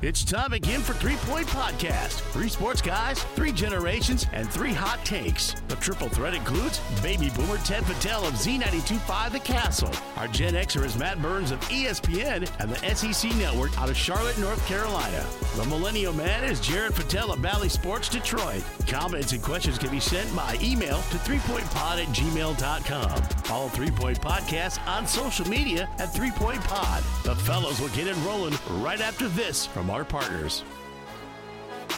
It's time again for 3-Point Podcast. Three sports guys, three generations, and three hot takes. The triple threat includes baby boomer Ted Patel of Z92.5 The Castle. Our Gen Xer is Matt Burns of ESPN and the SEC Network out of Charlotte, North Carolina. The millennial man is Jared Patel of Bally Sports Detroit. Comments and questions can be sent by email to 3pointpod@gmail.com. Follow 3-Point Podcast on social media at 3-Point Pod. The fellows will get it rolling right after this from our partners.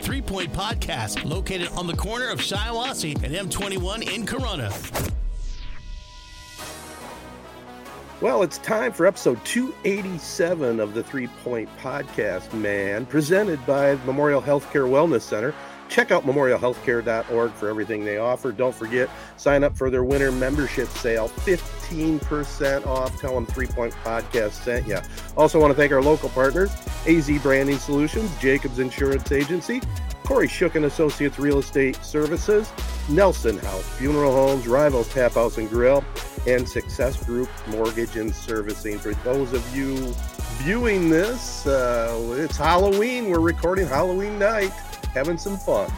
3-Point Podcast, located on the corner of Shiawassee and M21 in Corona. Well, it's time for episode 287 of the 3-Point Podcast, man, presented by Memorial Healthcare Wellness Center. Check out memorialhealthcare.org for everything they offer. Don't forget, sign up for their winter membership sale, 15% off. Tell them 3-Point Podcast sent you. Also want to thank our local partners, AZee Branding Solutions, Jacobs Insurance Agency, Kori Shook and Associates Real Estate Services, Nelson House Funeral Homes, Rivals Tap House and Grill, and Success Group Mortgage and Servicing. For those of you viewing this, it's Halloween. We're recording Halloween night. Having some fun.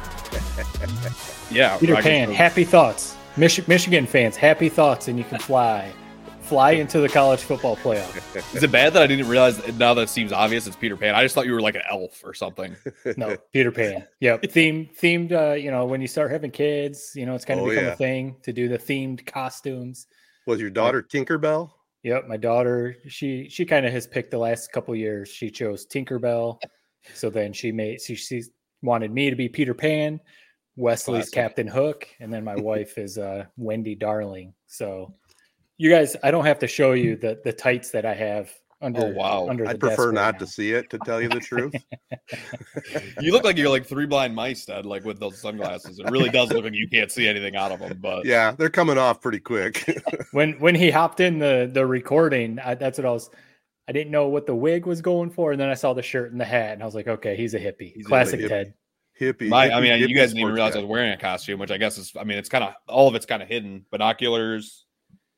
Yeah. Peter Pan, happy thoughts. Michigan fans, happy thoughts, and you can fly into the college football playoff. Is it bad that I didn't realize that? Now that it seems obvious it's Peter Pan. I just thought you were like an elf or something. No, Peter Pan. Yep. Themed, when you start having kids, it's kind of become a thing to do the themed costumes. Was your daughter Tinkerbell? Yep. My daughter, she kind of has picked the last couple of years. She chose Tinkerbell. So then she wanted me to be Peter Pan, Wesley's Captain Hook, and then my wife is Wendy Darling. So you guys, I don't have to show you the tights that I have under. Oh, wow. Under I'd prefer not to see it, to tell you the truth. You look like you're like three blind mice, Dad, like with those sunglasses. It really does look like you can't see anything out of them. But yeah, they're coming off pretty quick. When he hopped in the recording, that's what I was... I didn't know what the wig was going for, and then I saw the shirt and the hat, and I was like, "Okay, he's a hippie." He's classic Ted. Hippie. Hippie, you guys didn't even realize I was wearing a costume, which I guess is. I mean, it's kind of all of it's kind of hidden. Binoculars,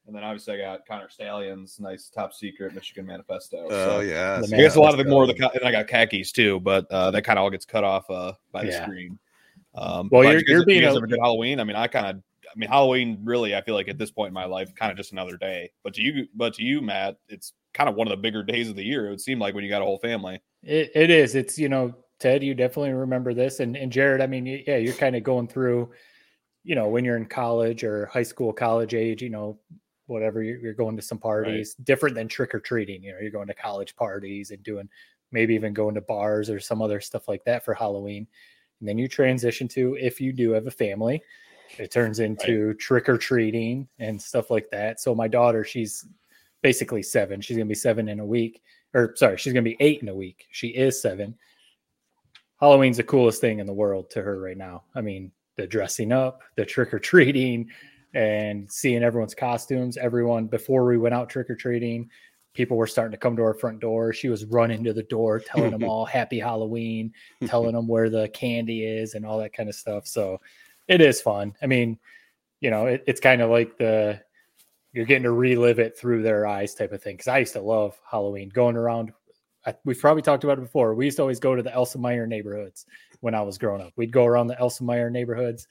and then obviously I got Connor Stalions, nice top secret Michigan manifesto. Oh, so, yeah, I guess a lot of the more of the, and I got khakis too, but that kind of all gets cut off by the screen. Well, you guys have a good Halloween. Halloween really, I feel like at this point in my life, kind of just another day. But to you, Matt, it's kind of one of the bigger days of the year, it would seem like, when you got a whole family. It is. It's, Ted, you definitely remember this. And Jared, you're kind of going through, when you're in college or high school, college age, whatever, you're going to some parties, right? Different than trick-or-treating. You're going to college parties and doing, maybe even going to bars or some other stuff like that for Halloween. And then you transition to, if you do have a family, it turns into trick-or-treating and stuff like that. So my daughter, she's basically 7. She's going to be 7 in a week. Or sorry, she's going to be 8 in a week. She is 7. Halloween's the coolest thing in the world to her right now. I mean, the dressing up, the trick-or-treating, and seeing everyone's costumes. Everyone, before we went out trick-or-treating, people were starting to come to our front door. She was running to the door, telling them all happy Halloween, telling them where the candy is and all that kind of stuff. So it is fun. I mean, it's kind of like you're getting to relive it through their eyes type of thing. Cause I used to love Halloween going around. We've probably talked about it before. We used to always go to the Elsa Meyer neighborhoods when I was growing up. We'd go around the Elsa Meyer neighborhoods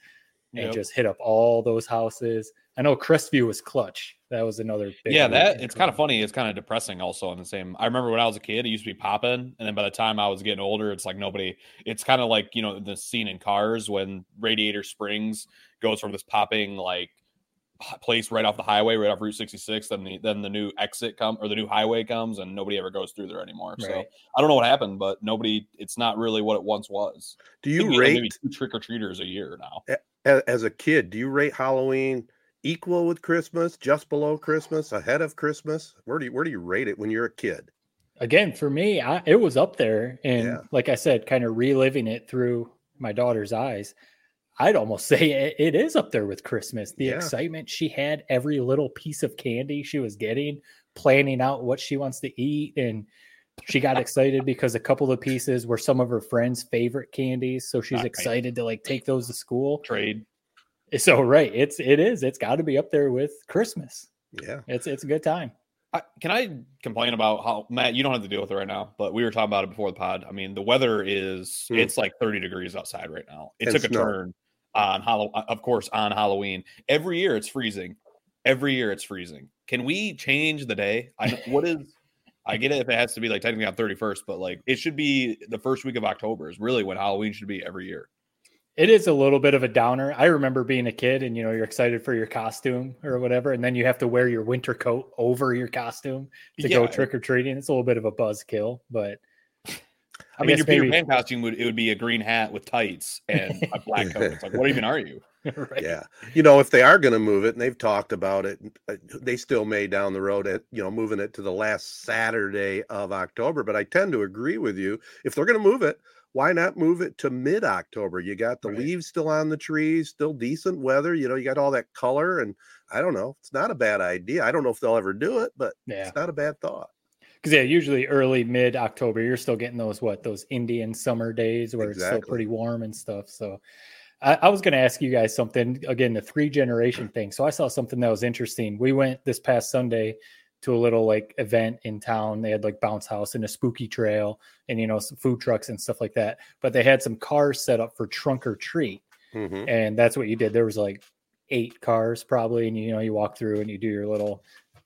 and just hit up all those houses. I know Crestview was clutch. That was another big it's kind of funny. It's kind of depressing also in the same. I remember when I was a kid, it used to be popping. And then by the time I was getting older, it's like nobody, it's kind of like, you know, the scene in Cars when Radiator Springs goes from this popping like place right off the highway, right off Route 66. Then the new exit comes or the new highway comes and nobody ever goes through there anymore. Right. So I don't know what happened, but nobody, it's not really what it once was. Do you rate maybe 2 trick-or-treaters a year now? As a kid, do you rate Halloween equal with Christmas, just below Christmas, ahead of Christmas? Where do you rate it when you're a kid? Again, for me, it was up there. And like I said, kind of reliving it through my daughter's eyes, I'd almost say it is up there with Christmas. The excitement she had, every little piece of candy she was getting, planning out what she wants to eat. And she got excited because a couple of the pieces were some of her friends' favorite candies. So she's excited to like take those to school. Trade. So it's got to be up there with Christmas. Yeah, it's a good time. Can I complain about how, Matt, you don't have to deal with it right now, but we were talking about it before the pod. I mean, the weather is it's like 30 degrees outside right now. It took a turn on Halloween. Every year it's freezing. Can we change the day? I get it if it has to be like technically on 31st, but like it should be the first week of October is really when Halloween should be every year. It is a little bit of a downer. I remember being a kid and, you know, you're excited for your costume or whatever, and then you have to wear your winter coat over your costume to go trick-or-treating. It's a little bit of a buzzkill, but I mean, your Peter Pan costume, would be a green hat with tights and a black coat. It's like, what even are you? Right. Yeah. You know, if they are going to move it, and they've talked about it, they still may down the road at, you know, moving it to the last Saturday of October. But I tend to agree with you. If they're going to move it, why not move it to mid-October? You got the leaves still on the trees, still decent weather. You know, you got all that color, and I don't know. It's not a bad idea. I don't know if they'll ever do it, but it's not a bad thought. Because, usually early, mid-October, you're still getting those Indian summer days where it's still pretty warm and stuff. So I was going to ask you guys something, again, the three-generation thing. So I saw something that was interesting. We went this past Sunday to a little like event in town. They had like bounce house and a spooky trail and, you know, some food trucks and stuff like that, but they had some cars set up for trunk or treat. Mm-hmm. And that's what you did. There was like 8 cars probably. And, you know, you walk through and you do your little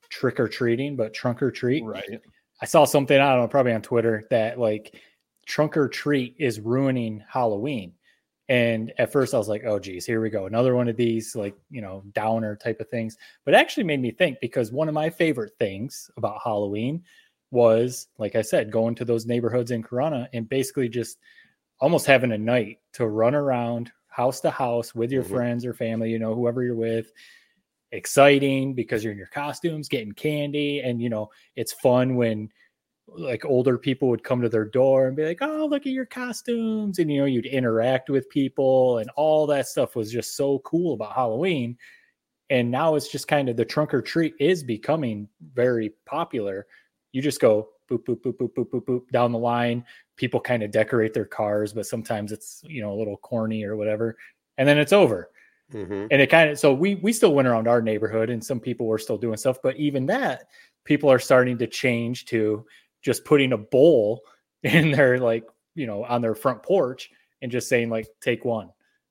trick or treating, but trunk or treat. Right. I saw something, I don't know, probably on Twitter, that like trunk or treat is ruining Halloween. And at first I was like, oh, geez, here we go. Another one of these, like, you know, downer type of things. But it actually made me think, because one of my favorite things about Halloween was, like I said, going to those neighborhoods in Corona and basically just almost having a night to run around house to house with your friends or family, you know, whoever you're with. Exciting because you're in your costumes, getting candy. And, you know, it's fun when like older people would come to their door and be like, oh, look at your costumes. And, you know, you'd interact with people and all that stuff was just so cool about Halloween. And now it's just kind of the trunk or treat is becoming very popular. You just go boop, boop, boop, boop, boop, boop, boop down the line. People kind of decorate their cars, but sometimes it's, you know, a little corny or whatever. And then it's over. Mm-hmm. And it kind of, so we still went around our neighborhood and some people were still doing stuff, but even that people are starting to change to just putting a bowl in their, like, you know, on their front porch and just saying like, take one.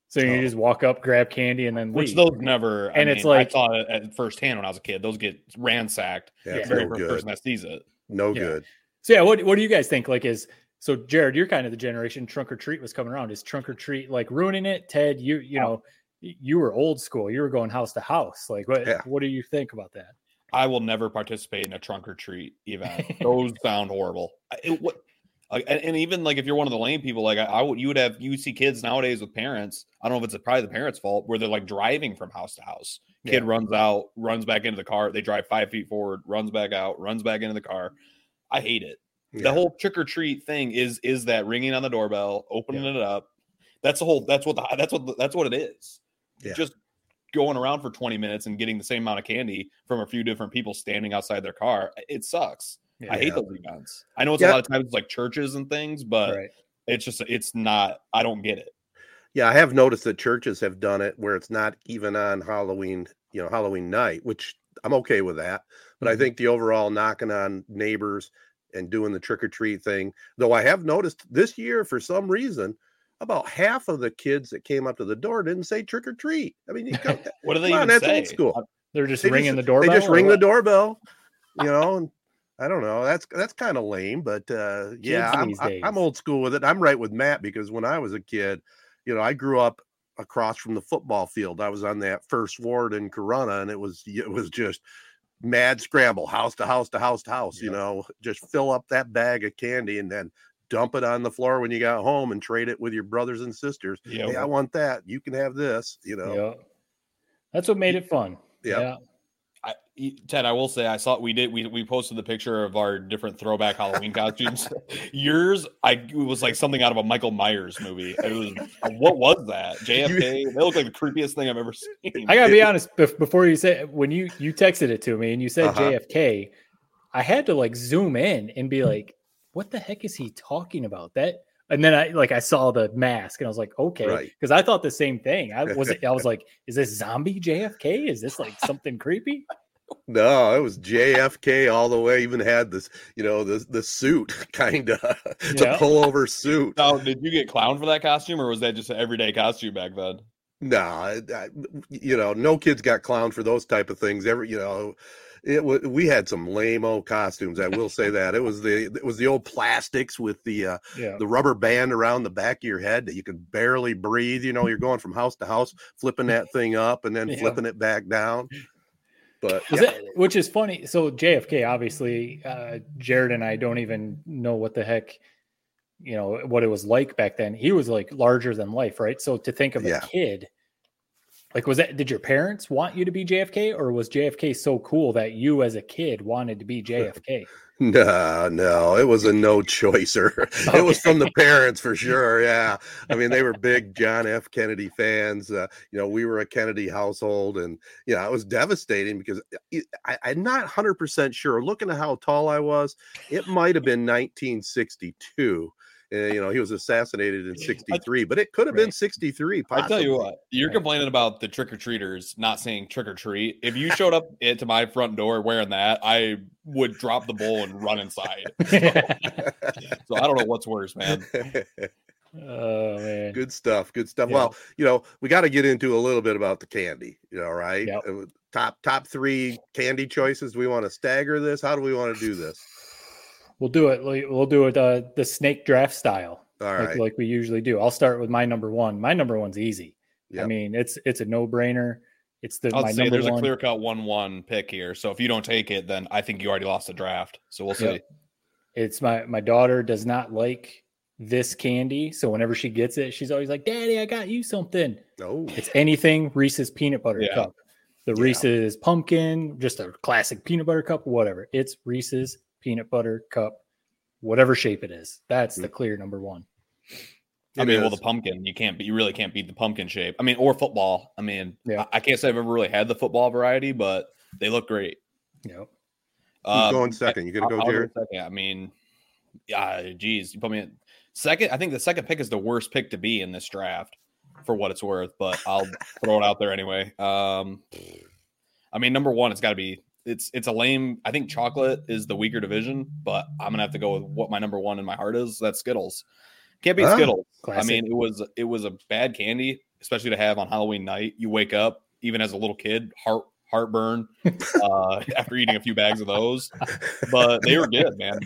So you just walk up, grab candy and then leave. Which those never, and I mean, it's like, I saw it at firsthand when I was a kid, those get ransacked. Yeah, very first person that sees it. No good. So what do you guys think? Like so Jared, you're kind of the generation trunk or treat was coming around. Is trunk or treat like ruining it? Ted, you know, you were old school. You were going house to house. Like what do you think about that? I will never participate in a trunk or treat event. Those sound horrible. And even like if you're one of the lame people, like you see kids nowadays with parents. I don't know if it's probably the parents' fault where they're like driving from house to house. Kid runs out, runs back into the car. They drive 5 feet forward, runs back out, runs back into the car. I hate it. Yeah. The whole trick or treat thing is that ringing on the doorbell, opening it up. That's what it is. Yeah. Just going around for 20 minutes and getting the same amount of candy from a few different people standing outside their car. It sucks. Yeah. I hate those events. I know it's a lot of times like churches and things, but it's just, it's not, I don't get it. Yeah. I have noticed that churches have done it where it's not even on Halloween, you know, Halloween night, which I'm okay with that. But I think the overall knocking on neighbors and doing the trick or treat thing, though I have noticed this year for some reason, about half of the kids that came up to the door didn't say trick or treat. I mean, you go, what do they even say? That's old school. They're just ringing the doorbell. They just ring the doorbell, you know. And I don't know. That's kind of lame, but yeah, I'm old school with it. I'm right with Matt because when I was a kid, you know, I grew up across from the football field. I was on that first ward in Corona, and it was just mad scramble, house to house to house to house. Yeah. You know, just fill up that bag of candy and then dump it on the floor when you got home and trade it with your brothers and sisters. Yep. Hey, I want that. You can have this. You know, yep. That's what made it fun. Yep. Yeah. Ted, I will say I saw we posted the picture of our different throwback Halloween costumes. Yours, it was like something out of a Michael Myers movie. It was what was that? JFK? They look like the creepiest thing I've ever seen. I gotta be honest. Before you said when you texted it to me and you said JFK, I had to like zoom in and be like, what the heck is he talking about? That, and then I saw the mask and I was like, okay, because I thought the same thing. I was like, is this zombie JFK? Is this like something creepy? No, it was JFK all the way. Even had this, you know, the suit kind of the pullover suit. Now, did you get clowned for that costume, or was that just an everyday costume back then? No, you know, no kids got clowned for those type of things. Every, you know, we had some lame old costumes. I will say that it was the old plastics with the rubber band around the back of your head that you could barely breathe. You know, you're going from house to house, flipping that thing up and then flipping it back down. But which is funny. So JFK, obviously, Jared and I don't even know what the heck, you know, what it was like back then. He was like larger than life, right? So to think of a kid, like, was that? Did your parents want you to be JFK, or was JFK so cool that you, as a kid, wanted to be JFK? No, it was a no choicer. Okay. It was from the parents for sure. Yeah, I mean, they were big John F. Kennedy fans. You know, we were a Kennedy household, and yeah, it was devastating because I'm not 100% sure. Looking at how tall I was, it might have been 1962. You know, he was assassinated in 1963, but it could have been 1963. Possibly. I tell you what, you're complaining about the trick-or-treaters not saying trick-or-treat. If you showed up to my front door wearing that, I would drop the bowl and run inside. So I don't know what's worse, man. Oh, man. Good stuff. Yeah. Well, you know, we got to get into a little bit about the candy, you know, right? Yep. Top three candy choices. Do we want to stagger this? How do we want to do this? We'll do it. We'll do it the snake draft style, like we usually do. I'll start with my number one. My number one's easy. Yep. I mean, it's a no brainer. There's a clear cut 1-1 pick here. So if you don't take it, then I think you already lost the draft. So we'll see. Yep. It's my daughter does not like this candy, so whenever she gets it, she's always like, "Daddy, I got you something." No, it's anything Reese's peanut butter cup, the Reese's pumpkin, just a classic peanut butter cup, whatever. It's Reese's peanut butter cup, whatever shape it is. That's the clear number one. The pumpkin, you really can't beat the pumpkin shape. I mean, or football. I mean, I can't say I've ever really had the football variety, but they look great. Yep. Who's going second? You going to go, Jared? Second. I mean, geez, you put me in second. I think the second pick is the worst pick to be in this draft for what it's worth, but I'll throw it out there anyway. I mean, number one, it's got to be, it's a lame. I think chocolate is the weaker division, but I'm gonna have to go with what my number one in my heart is. That's Skittles. Can't beat Skittles. Classic. I mean, it was a bad candy, especially to have on Halloween night. You wake up, even as a little kid, heartburn after eating a few bags of those. But they were good, man.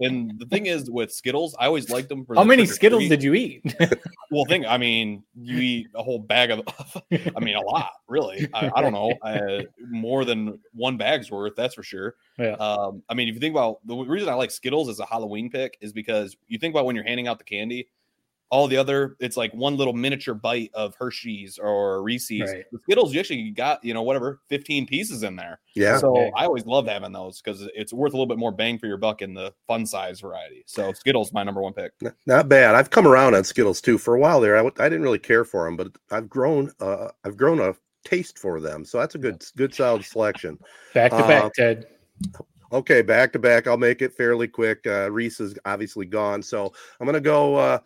And the thing is with Skittles, I always liked them. For how many Skittles did you eat? Well, you eat a whole bag of. I mean, a lot, really. I don't know, more than one bag's worth, that's for sure. Yeah. I mean, if you think about the reason I like Skittles as a Halloween pick is because you think about when you're handing out the candy. All the other, it's like one little miniature bite of Hershey's or Reese's. Right. The Skittles, you actually got, you know, whatever, 15 pieces in there. Yeah. So I always love having those because it's worth a little bit more bang for your buck in the fun size variety. So Skittles, my number one pick. Not bad. I've come around on Skittles too. For a while there, I didn't really care for them, but I've grown a taste for them. So that's a good solid selection. Back to back, Ted. Okay, back to back. I'll make it fairly quick. Reese's obviously gone, so I'm gonna go.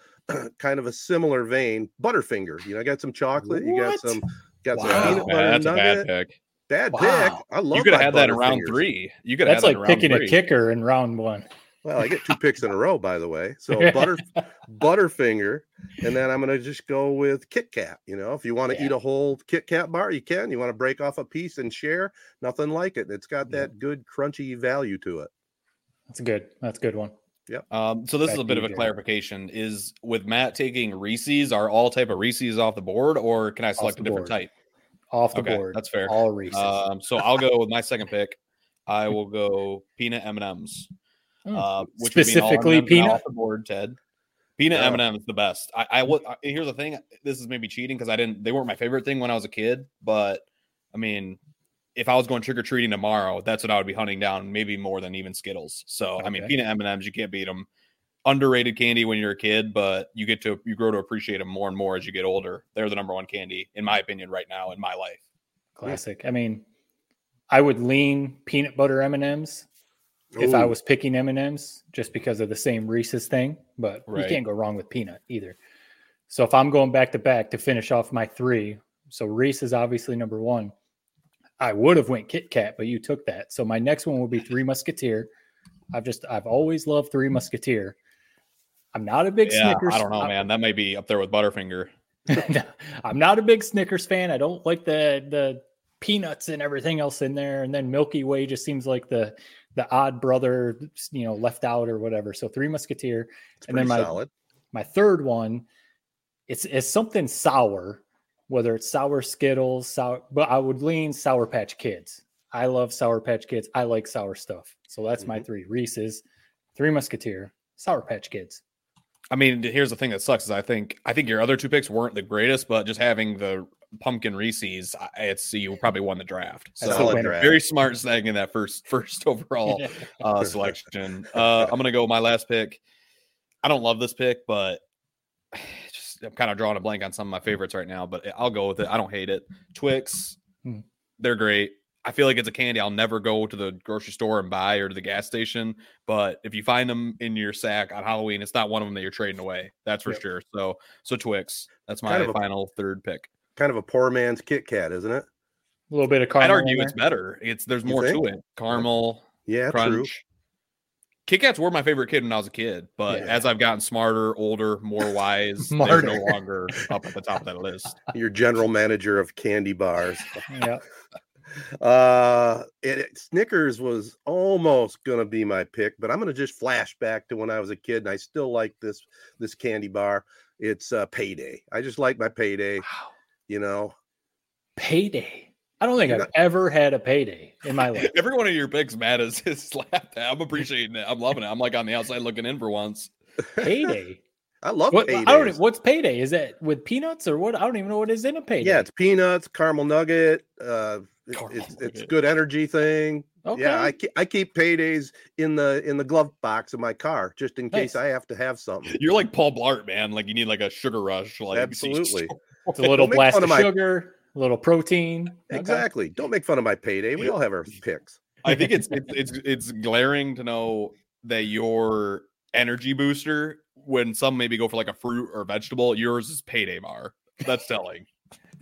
Kind of a similar vein, Butterfinger. You know, I got some chocolate. You got some. Some peanut butter. Man, that's nugget. A bad pick. Bad pick. I love. You could have had that in round three. That's like picking a kicker in round one. Well, I get two picks in a row, by the way. So Butterfinger, and then I'm going to just go with Kit Kat. You know, if you want to eat a whole Kit Kat bar, you can. You want to break off a piece and share, nothing like it. It's got that good crunchy value to it. That's a good one. Yep. So this is a bit of a clarification. Is with Matt taking Reese's, are all type of Reese's off the board, or can I select a different type? Off the board. That's fair. All Reese's. So I'll go with my second pick. I will go peanut M&Ms. Which specifically would mean all M&Ms off the board, Ted. Peanut M&M is the best. I here's the thing. This is maybe cheating because they weren't my favorite thing when I was a kid. But I mean, if I was going trick or treating tomorrow, that's what I would be hunting down. Maybe more than even Skittles. So I mean, peanut M&Ms, you can't beat them. Underrated candy when you're a kid, but you grow to appreciate them more and more as you get older. They're the number one candy in my opinion right now in my life. Classic. I mean, I would lean peanut butter M&Ms. If I was picking M&Ms just because of the same Reese's thing, but you can't go wrong with peanut either. So if I'm going back to finish off my three, so Reese's obviously number one. I would have went Kit Kat, but you took that. So my next one will be Three Musketeer. I've always loved Three Musketeer. I'm not a big Snickers. I don't know, man. That might be up there with Butterfinger. I'm not a big Snickers fan. I don't like the peanuts and everything else in there. And then Milky Way just seems like the odd brother, you know, left out or whatever. So Three Musketeer. It's and then my third one, it's something sour, whether it's sour Skittles, but I would lean Sour Patch Kids. I love Sour Patch Kids. I like sour stuff. So that's my three: Reese's, Three Musketeer, Sour Patch Kids. I mean, here's the thing that sucks is I think your other two picks weren't the greatest, but just having the pumpkin Reese's, you probably won the draft. So very smart snag in that first overall selection. I'm going to go with my last pick. I don't love this pick, but I'm kind of drawing a blank on some of my favorites right now, but I'll go with it. I don't hate it. Twix, they're great. I feel like it's a candy I'll never go to the grocery store and buy or to the gas station. But if you find them in your sack on Halloween, it's not one of them that you're trading away. That's for sure. So Twix, that's my final third pick. Kind of a poor man's Kit Kat, isn't it? A little bit of caramel. I'd argue it's better. There's more to it. Caramel, crunch. True. Kit Kats were my favorite kid when I was a kid, but as I've gotten smarter, older, more wise, they're no longer up at the top of that list. Your general manager of candy bars. Yeah. Snickers was almost gonna be my pick, but I'm gonna just flash back to when I was a kid, and I still like this candy bar. It's Payday. I just like my Payday. Wow. You know, Payday. I don't think I've ever had a Payday in my life. Every one of your picks, Matt, is slapped. I'm appreciating it. I'm loving it. I'm like on the outside looking in for once. Payday. I love Payday. What's Payday? Is that with peanuts or what? I don't even know what is in a Payday. Yeah, it's peanuts, caramel nugget. It's good energy thing. Okay. Yeah, I keep Paydays in the glove box of my car just in case I have to have something. You're like Paul Blart, man. Like you need like a sugar rush. Like absolutely. It's a little blast of sugar, a little protein. Exactly. Don't make fun of my Payday. We all have our picks. I think it's glaring to know that your energy booster, when some maybe go for like a fruit or vegetable, yours is Payday bar. That's telling.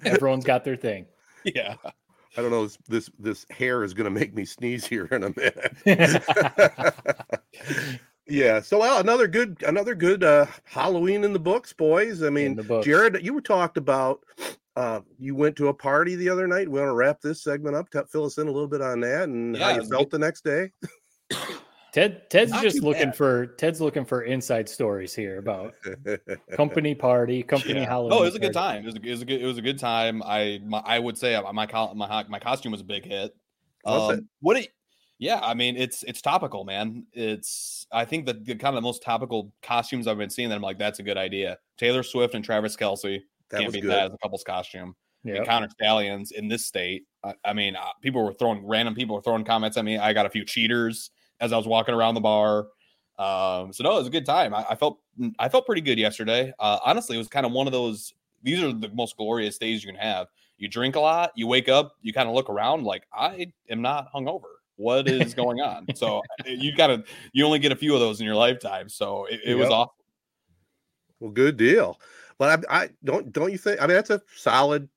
Everyone's got their thing. Yeah. I don't know. This hair is going to make me sneeze here in a minute. Yeah. So, well, another good Halloween in the books, boys. I mean, Jared, you were talked about. You went to a party the other night. We want to wrap this segment up. Fill us in a little bit on that and how you felt the next day. Ted's not just looking for inside stories here about company Halloween. Oh, it was a good time. It was a good time. I would say my costume was a big hit. I mean, it's topical, man. I think that the kind of the most topical costumes I've been seeing that I'm like, that's a good idea. Taylor Swift and Travis Kelce. Can't beat that as a couple's costume. Yep. And Connor Stalions in this state. People were throwing comments at me. I got a few cheaters as I was walking around the bar. It was a good time. I felt pretty good yesterday. Honestly, it was kind of one of those, these are the most glorious days you can have. You drink a lot, you wake up, you kind of look around like, I am not hungover. What is going on? So you only get a few of those in your lifetime. So it was awesome. Well, good deal. But don't you think, I mean, that's a solid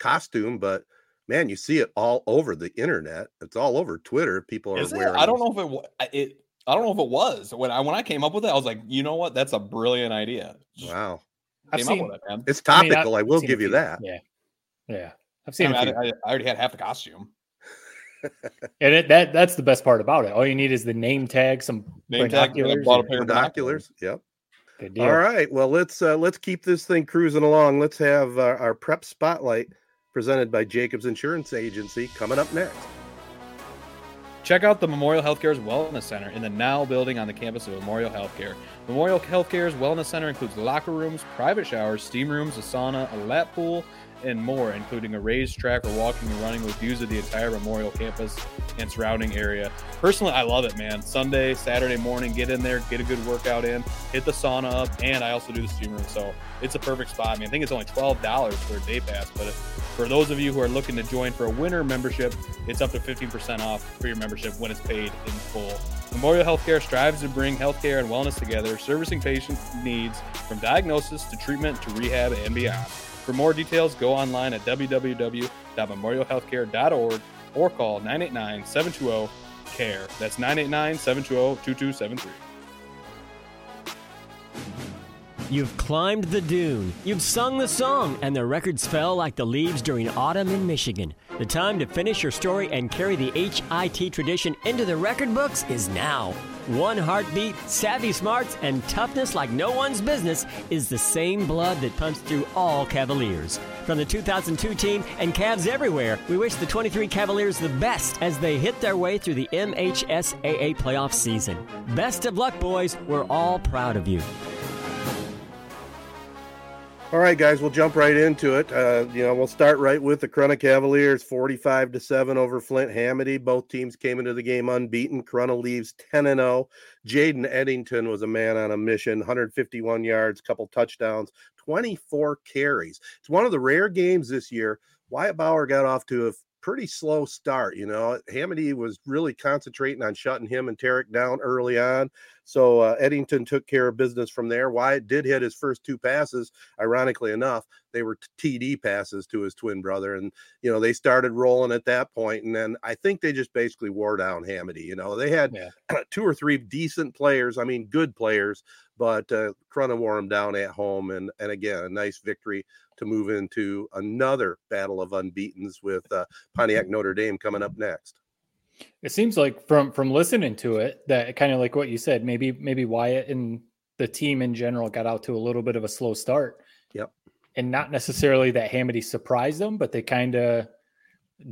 costume, but man, you see it all over the internet. It's all over Twitter. People are wearing it. I don't know if it I don't know if it was. When I came up with it, I was like, you know what? That's a brilliant idea. Wow. I've seen it, man. It's topical. I will give you that. Yeah. Yeah. I've seen it. I already had half the costume. And that's the best part about it. All you need is the name tag, some binoculars. Yep. Good deal. All right. Well, let's keep this thing cruising along. Let's have our prep spotlight presented by Jacobs Insurance Agency coming up next. Check out the Memorial Healthcare's Wellness Center in the Now building on the campus of Memorial Healthcare. Memorial Healthcare's Wellness Center includes locker rooms, private showers, steam rooms, a sauna, a lap pool, and more, including a raised track for walking and running with views of the entire Memorial campus and surrounding area. Personally, I love it, man. Sunday, Saturday morning, get in there, get a good workout in, hit the sauna up, and I also do the steam room, so it's a perfect spot. I mean, I think it's only $12 for a day pass, but for those of you who are looking to join for a winter membership, it's up to 15% off for your membership when it's paid in full. Memorial Healthcare strives to bring healthcare and wellness together, servicing patient needs from diagnosis to treatment to rehab and beyond. For more details, go online at www.memorialhealthcare.org or call 989-720-CARE. That's 989-720-2273. You've climbed the dune, you've sung the song, and the records fell like the leaves during autumn in Michigan. The time to finish your story and carry the HIT tradition into the record books is now. One heartbeat, savvy smarts, and toughness like no one's business is the same blood that pumps through all Cavaliers. From the 2002 team and Cavs everywhere, we wish the 23 Cavaliers the best as they hit their way through the MHSAA playoff season. Best of luck, boys. We're all proud of you. All right, guys, we'll jump right into it. We'll start right with the Corunna Cavaliers, 45-7 over Flint Hamady. Both teams came into the game unbeaten. Corunna leaves 10-0. Jaden Eddington was a man on a mission, 151 yards, couple touchdowns, 24 carries. It's one of the rare games this year. Wyatt Bauer got off to a pretty slow start. Hamady was really concentrating on shutting him and Tarek down early on. So Eddington took care of business from there. Wyatt did hit his first two passes. Ironically enough, they were TD passes to his twin brother. And, they started rolling at that point. And then I think they just basically wore down Hamady. They had two or three decent players. I mean, good players, but Corunna wore them down at home. And again, a nice victory to move into another battle of unbeatens with Pontiac Notre Dame coming up next. It seems like from listening to it, that kind of like what you said, maybe Wyatt and the team in general got out to a little bit of a slow start. Yep. And not necessarily that Hamady surprised them, but they kind of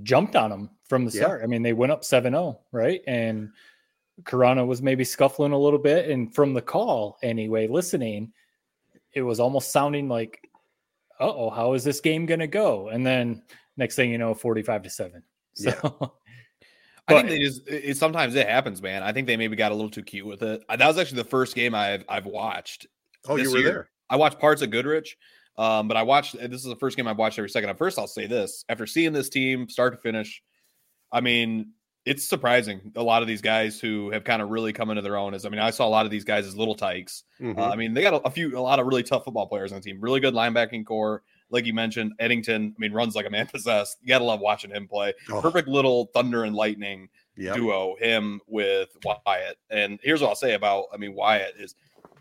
jumped on them from the start. I mean, they went up 7-0, right? And Corunna was maybe scuffling a little bit. And from the call anyway, listening, it was almost sounding like, uh-oh, how is this game going to go? And then next thing you know, 45-7. So I think sometimes it happens, man. I think they maybe got a little too cute with it. That was actually the first game I've watched. Oh, you were there. I watched parts of Goodrich, but this is the first game I've watched every second. At first, I'll say this. After seeing this team start to finish, I mean, it's surprising a lot of these guys who have kind of really come into their own. I saw a lot of these guys as little tykes. Mm-hmm. They got a lot of really tough football players on the team. Really good linebacking core. Like you mentioned, Eddington, runs like a man possessed. You got to love watching him play. Oh. Perfect little thunder and lightning duo, him with Wyatt. And here's what I'll say about, Wyatt is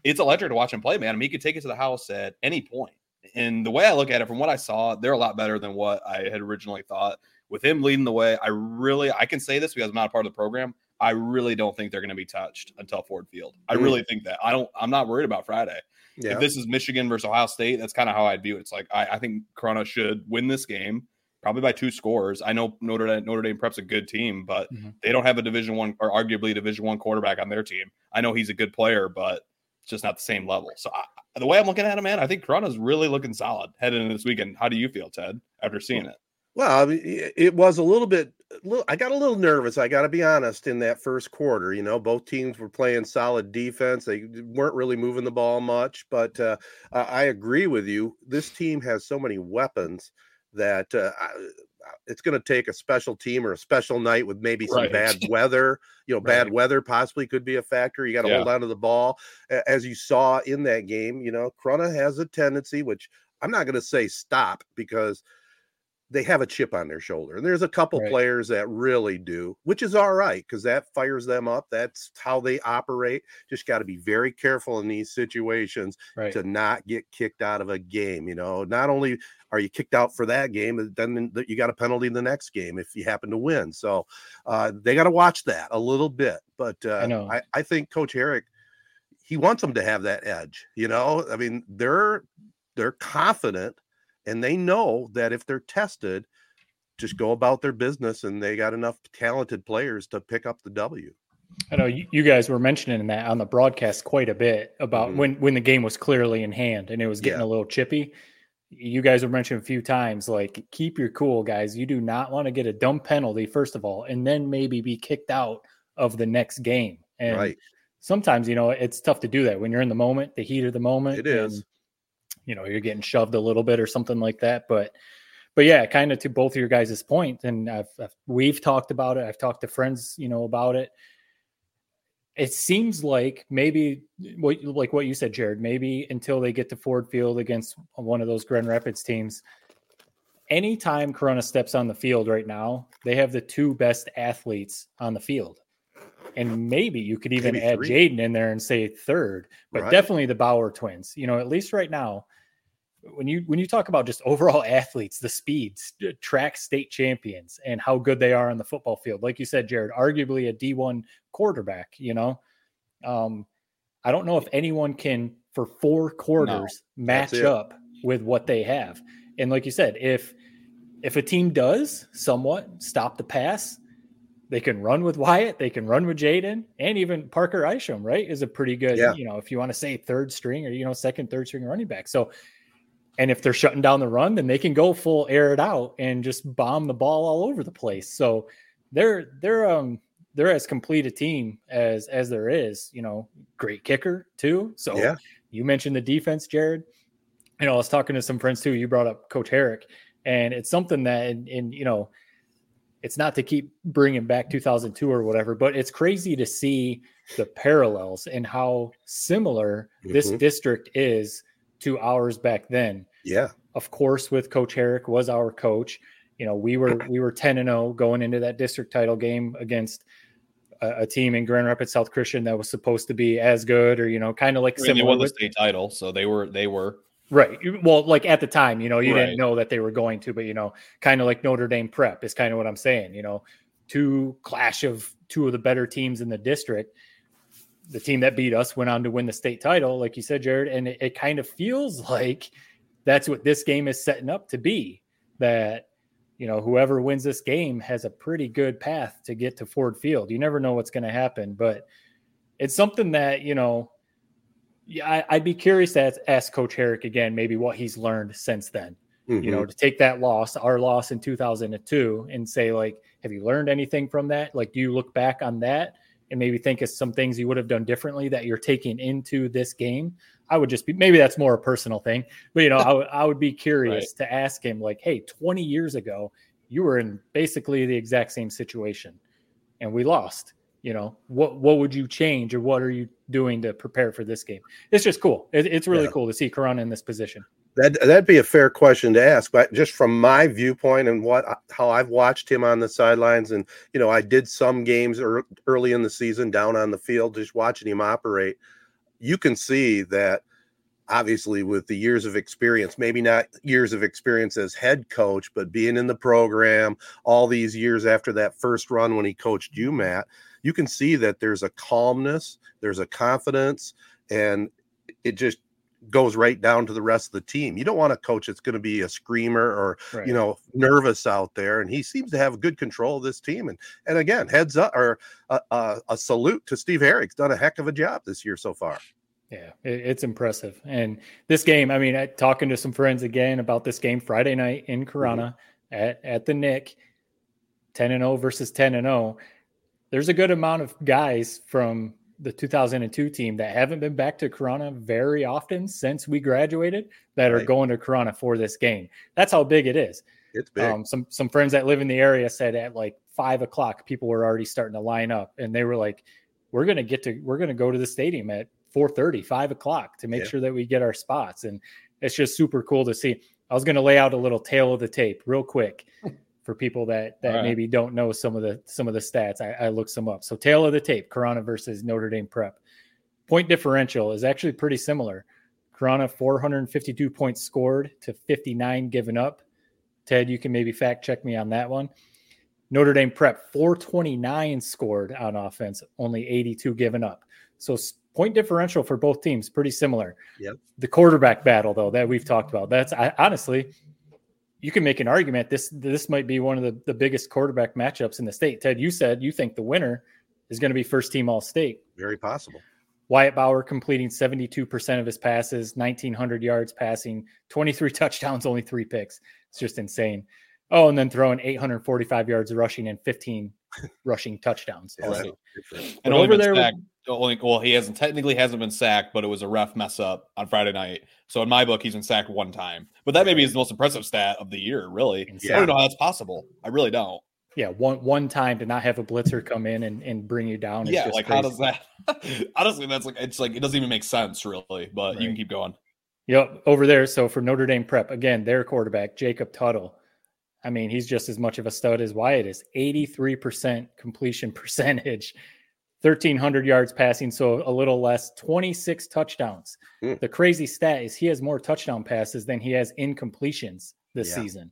it's electric to watch him play, man. He could take it to the house at any point. And the way I look at it, from what I saw, they're a lot better than what I had originally thought. With him leading the way, I can say this because I'm not a part of the program. I really don't think they're going to be touched until Ford Field. I really think that. I'm not worried about Friday. Yeah. If this is Michigan versus Ohio State, that's kind of how I'd view it. It's like I think Corunna should win this game probably by 2 scores. I know Notre Dame Prep's a good team, but they don't have a Division I or arguably Division I quarterback on their team. I know he's a good player, but it's just not the same level. So the way I'm looking at it, man, I think Corunna's really looking solid heading into this weekend. How do you feel, Ted, after seeing it? Well, it was I got a little nervous. I got to be honest, in that first quarter, both teams were playing solid defense. They weren't really moving the ball much, but I agree with you. This team has so many weapons that it's going to take a special team or a special night with maybe some bad weather. Bad weather possibly could be a factor. You got to hold on to the ball. As you saw in that game, Corunna has a tendency, which I'm not going to say stop because they have a chip on their shoulder. And there's a couple players that really do, which is all right, because that fires them up. That's how they operate. Just got to be very careful in these situations to not get kicked out of a game. You know, not only are you kicked out for that game, then you got a penalty in the next game if you happen to win. So they got to watch that a little bit. But I think Coach Herrick, he wants them to have that edge. You know, I mean, they're confident. And they know that if they're tested, just go about their business, and they got enough talented players to pick up the W. I know you guys were mentioning that on the broadcast quite a bit about when the game was clearly in hand and it was getting a little chippy. You guys were mentioning a few times, like, keep your cool, guys. You do not want to get a dumb penalty, first of all, and then maybe be kicked out of the next game. And sometimes, you know, it's tough to do that when you're in the moment, the heat of the moment. It is. And, you know, you're getting shoved a little bit or something like that. But yeah, kind of to both of your guys' points, and we've talked about it. I've talked to friends, you know, about it. It seems like maybe what you said, Jared, maybe until they get to Ford Field against one of those Grand Rapids teams, anytime Corona steps on the field right now, they have the two best athletes on the field. And maybe you could even add Jaden in there and say third, but definitely the Bauer twins, you know, at least right now, when you talk about just overall athletes, the speeds, track state champions, and how good they are on the football field. Like you said, Jared, arguably a D1 quarterback, you know, I don't know if anyone can for four quarters match up with what they have. And like you said, if a team does somewhat stop the pass, they can run with Wyatt. They can run with Jaden, and even Parker Isham, right, is a pretty good, you know, if you want to say third string or, you know, second, third string running back. So, and if they're shutting down the run, then they can go full air it out and just bomb the ball all over the place. So they're as complete a team as there is, you know, great kicker too. So you mentioned the defense, Jared. You know, I was talking to some friends too. You brought up Coach Herrick, and it's something that, and you know, it's not to keep bringing back 2002 or whatever, but it's crazy to see the parallels and how similar this district is to ours back then. Yeah. Of course, with Coach Herrick was our coach. You know, we were 10-0 going into that district title game against a team in Grand Rapids South Christian that was supposed to be as good, or, you know, kind of like similar. They won the state title, so they were. Right. Well, like at the time, you know, you didn't know that they were going to, but, you know, kind of like Notre Dame prep is kind of what I'm saying, you know, two of the better teams in the district. The team that beat us went on to win the state title, like you said, Jared, and it kind of feels like that's what this game is setting up to be, that, you know, whoever wins this game has a pretty good path to get to Ford Field. You never know what's going to happen, but it's something that, you know, yeah, I'd be curious to ask Coach Herrick again, maybe what he's learned since then, you know, to take that loss, our loss in 2002, and say, like, have you learned anything from that? Like, do you look back on that and maybe think of some things you would have done differently that you're taking into this game? I would just be, maybe that's more a personal thing, but, you know, I would be curious to ask him, like, hey, 20 years ago, you were in basically the exact same situation and we lost. You know, what would you change, or what are you doing to prepare for this game? It's just cool. It's really cool to see Corona in this position. That'd be a fair question to ask, but just from my viewpoint and how I've watched him on the sidelines, and, you know, I did some games early in the season down on the field, just watching him operate. You can see that, obviously, with the years of experience, maybe not years of experience as head coach, but being in the program all these years after that first run when he coached you, Matt, you can see that there's a calmness, there's a confidence, and it just goes right down to the rest of the team. You don't want a coach that's going to be a screamer or, you know, nervous out there. And he seems to have good control of this team. And again, heads up, or a salute to Steve Herrick's done a heck of a job this year so far. Yeah, it's impressive. And this game, I mean, talking to some friends again about this game Friday night in Corona at the Nick, 10-0 versus 10-0. There's a good amount of guys from the 2002 team that haven't been back to Corona very often since we graduated that are going to Corona for this game. That's how big it is. It's big. Some friends that live in the area said at like 5:00, people were already starting to line up, and they were like, we're going to go to the stadium at 4:30, 5:00 to make sure that we get our spots. And it's just super cool to see. I was going to lay out a little tale of the tape real quick for people that right. maybe don't know some of the stats. I looked some up. So tale of the tape, Corona versus Notre Dame Prep. Point differential is actually pretty similar. Corona 452 points scored to 59 given up. Ted, you can maybe fact check me on that one. Notre Dame Prep 429 scored on offense, only 82 given up. So point differential for both teams, pretty similar. Yep. The quarterback battle, though, that we've talked about, honestly, you can make an argument. This might be one of the biggest quarterback matchups in the state. Ted, you said you think the winner is going to be first team All-State. Very possible. Wyatt Bauer completing 72% of his passes, 1,900 yards passing, 23 touchdowns, only 3 picks. It's just insane. Oh, and then throwing 845 yards rushing and 15 rushing touchdowns. And over there, he hasn't been sacked, but it was a ref mess up on Friday night. So in my book, he's been sacked one time. But that may be his most impressive stat of the year, really. Yeah. I don't know how that's possible. I really don't. Yeah, one time to not have a blitzer come in and bring you down. Yeah, just like crazy. How does that? Honestly, that's like it's like it doesn't even make sense, really. But right. You can keep going. Yep, over there. So for Notre Dame Prep, again, their quarterback Jacob Tuttle. I mean, he's just as much of a stud as Wyatt is. 83% completion percentage, 1,300 yards passing, so a little less, 26 touchdowns. The crazy stat is he has more touchdown passes than he has incompletions this season.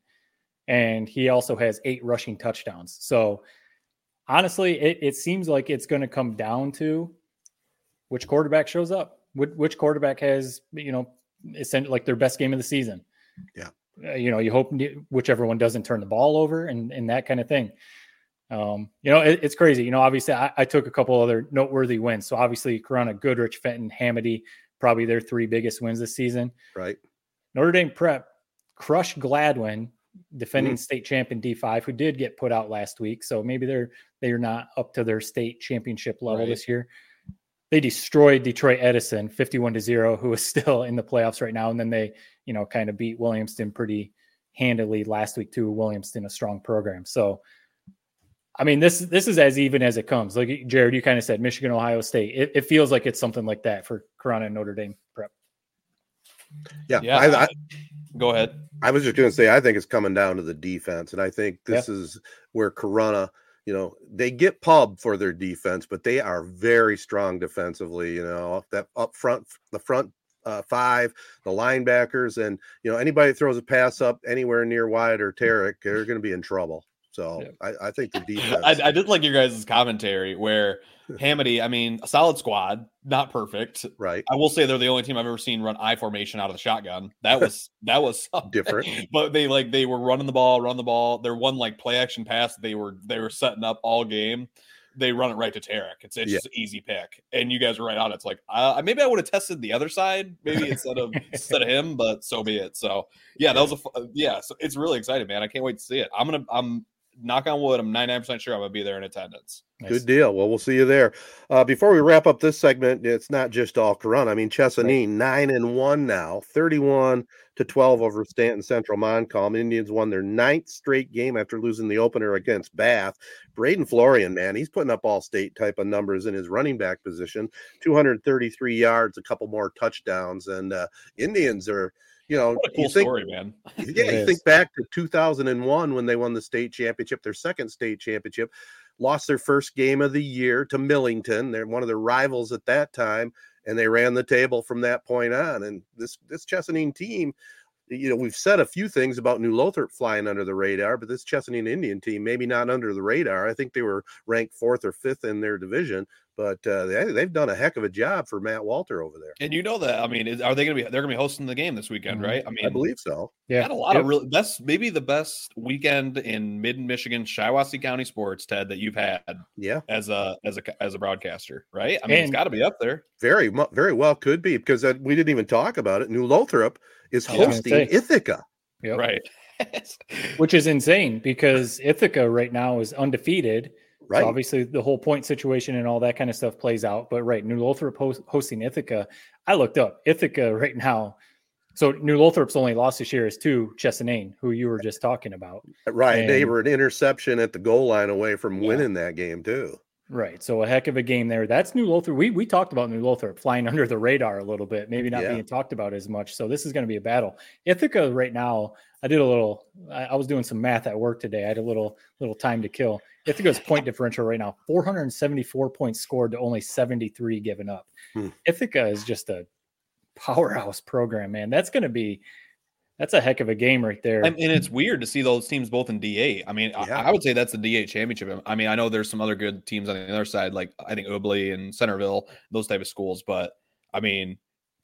And he also has 8 rushing touchdowns. So, honestly, it seems like it's going to come down to which quarterback shows up, which quarterback has, essentially like their best game of the season. Yeah. You hope whichever one doesn't turn the ball over and that kind of thing. It's crazy. Obviously I took a couple other noteworthy wins. So obviously Corona, Goodrich, Fenton, Hamady, probably their 3 biggest wins this season. Right. Notre Dame Prep crushed Gladwin, defending state champ in D5, who did get put out last week. So maybe they are not up to their state championship level this year. They destroyed Detroit Edison 51-0, who is still in the playoffs right now. And then they, kind of beat Williamston pretty handily last week too. Williamston, a strong program. So, I mean, this is as even as it comes. Like Jared, you kind of said, Michigan, Ohio State. It feels like it's something like that for Corona and Notre Dame Prep. Yeah. I go ahead. I was just going to say, I think it's coming down to the defense. And I think this is where Corona, they get pub for their defense, but they are very strong defensively, that up front, the front 5, the linebackers, and, anybody that throws a pass up anywhere near Wyatt or Tarek, they're going to be in trouble. So I think the defense. I did like your guys' commentary where Hamady, I mean, a solid squad, not perfect. Right. I will say they're the only team I've ever seen run I formation out of the shotgun. That was different, but they were running the ball. Their one play action pass they were setting up all game. They run it right to Tarek. It's just an easy pick. And you guys were right on it. It's like, maybe I would have tested the other side, maybe instead of him, but so be it. So that was so it's really exciting, man. I can't wait to see it. I'm knock on wood, I'm 99% sure I'm going to be there in attendance. Nice. Good deal. Well, we'll see you there. Before we wrap up this segment, it's not just all Corona. I mean, Chesaning, 9-1 now, 31-12 over Stanton Central Montcalm. Indians won their 9th straight game after losing the opener against Bath. Braden Florian, man, he's putting up all-state type of numbers in his running back position, 233 yards, a couple more touchdowns, and Indians are – what a cool story, man. You think back to 2001 when they won the state championship, their second state championship, lost their first game of the year to Millington. They're one of their rivals at that time, and they ran the table from that point on. And this Chesaning team, we've said a few things about New Lothrop flying under the radar, but this Chesaning Indian team, maybe not under the radar. I think they were ranked 4th or 5th in their division, but they've done a heck of a job for Matt Walter over there. And are they going to be? They're going to be hosting the game this weekend, right? I mean, I believe so. Yeah, had a lot of really best, maybe the best weekend in Mid-Michigan Shiawassee County sports, Ted, that you've had. Yeah, as a broadcaster, right? I mean, it's got to be up there. Very, very well could be, because we didn't even talk about it. New Lothrop is hosting Ithaca, right? Which is insane, because Ithaca right now is undefeated. Right. So obviously, the whole point situation and all that kind of stuff plays out. But New Lothrop hosting Ithaca. I looked up Ithaca right now. So New Lothrop's only loss this year is to Chesaning, who you were just talking about. Right. And they were an interception at the goal line away from winning that game too. Right. So a heck of a game there. That's New Lothrop. We talked about New Lothrop flying under the radar a little bit, maybe not being talked about as much. So this is going to be a battle. Ithaca right now, I was doing some math at work today. I had a little time to kill. Ithaca's point differential right now, 474 points scored to only 73 given up. Ithaca is just a powerhouse program, man. That's a heck of a game right there. And it's weird to see those teams both in D8. I mean, I would say that's the D8 championship. I mean, I know there's some other good teams on the other side, like I think Obley and Centerville, those type of schools. But, I mean,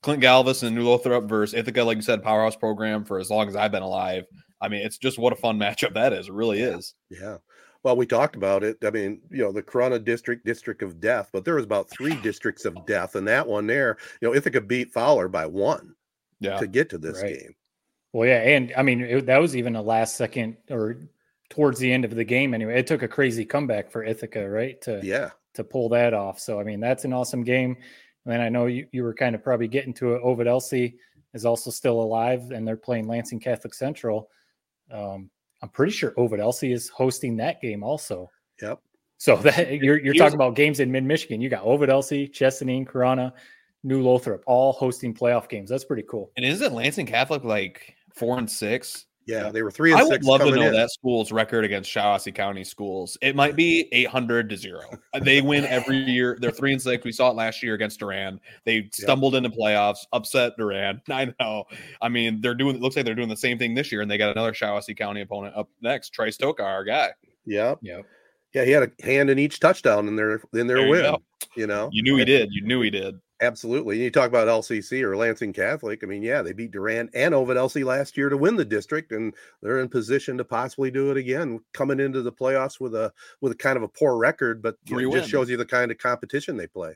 Clint Galvis and New Lothrop versus Ithaca, like you said, powerhouse program for as long as I've been alive. I mean, it's just what a fun matchup that is. It really is. Yeah. Well, we talked about it. I mean, you know, the Corunna District, District of Death, but there was about three districts of death. And that one there, you know, Ithaca beat Fowler by one to get to this game. Well, yeah, and I mean, that was even a last second or towards the end of the game anyway. It took a crazy comeback for Ithaca, right, to pull that off. So, I mean, that's an awesome game. And then I know you were kind of probably getting to it. Ovid Elsey is also still alive, and they're playing Lansing Catholic Central. I'm pretty sure Ovid Elsey is hosting that game also. Yep. So that you're talking about games in mid-Michigan. You got Ovid Elsey, Chesaning, Corunna, New Lothrop, all hosting playoff games. That's pretty cool. And isn't Lansing Catholic like 4-6? Yeah, they were 3-6. I would love to know that school's record against Shiawassee County schools. It might be 800-0. They win every year. They're 3-6. We saw it last year against Durand. They stumbled into playoffs, upset Durand. I know. I mean, it looks like they're doing the same thing this year, and they got another Shiawassee County opponent up next. Trey Stoka, our guy. Yeah. Yeah, he had a hand in each touchdown in their win. You know. You knew he did. Absolutely. And you talk about LCC or Lansing Catholic. I mean, yeah, they beat Durand and Ovid Elsey last year to win the district, and they're in position to possibly do it again, coming into the playoffs with a kind of a poor record, but it just shows you the kind of competition they play.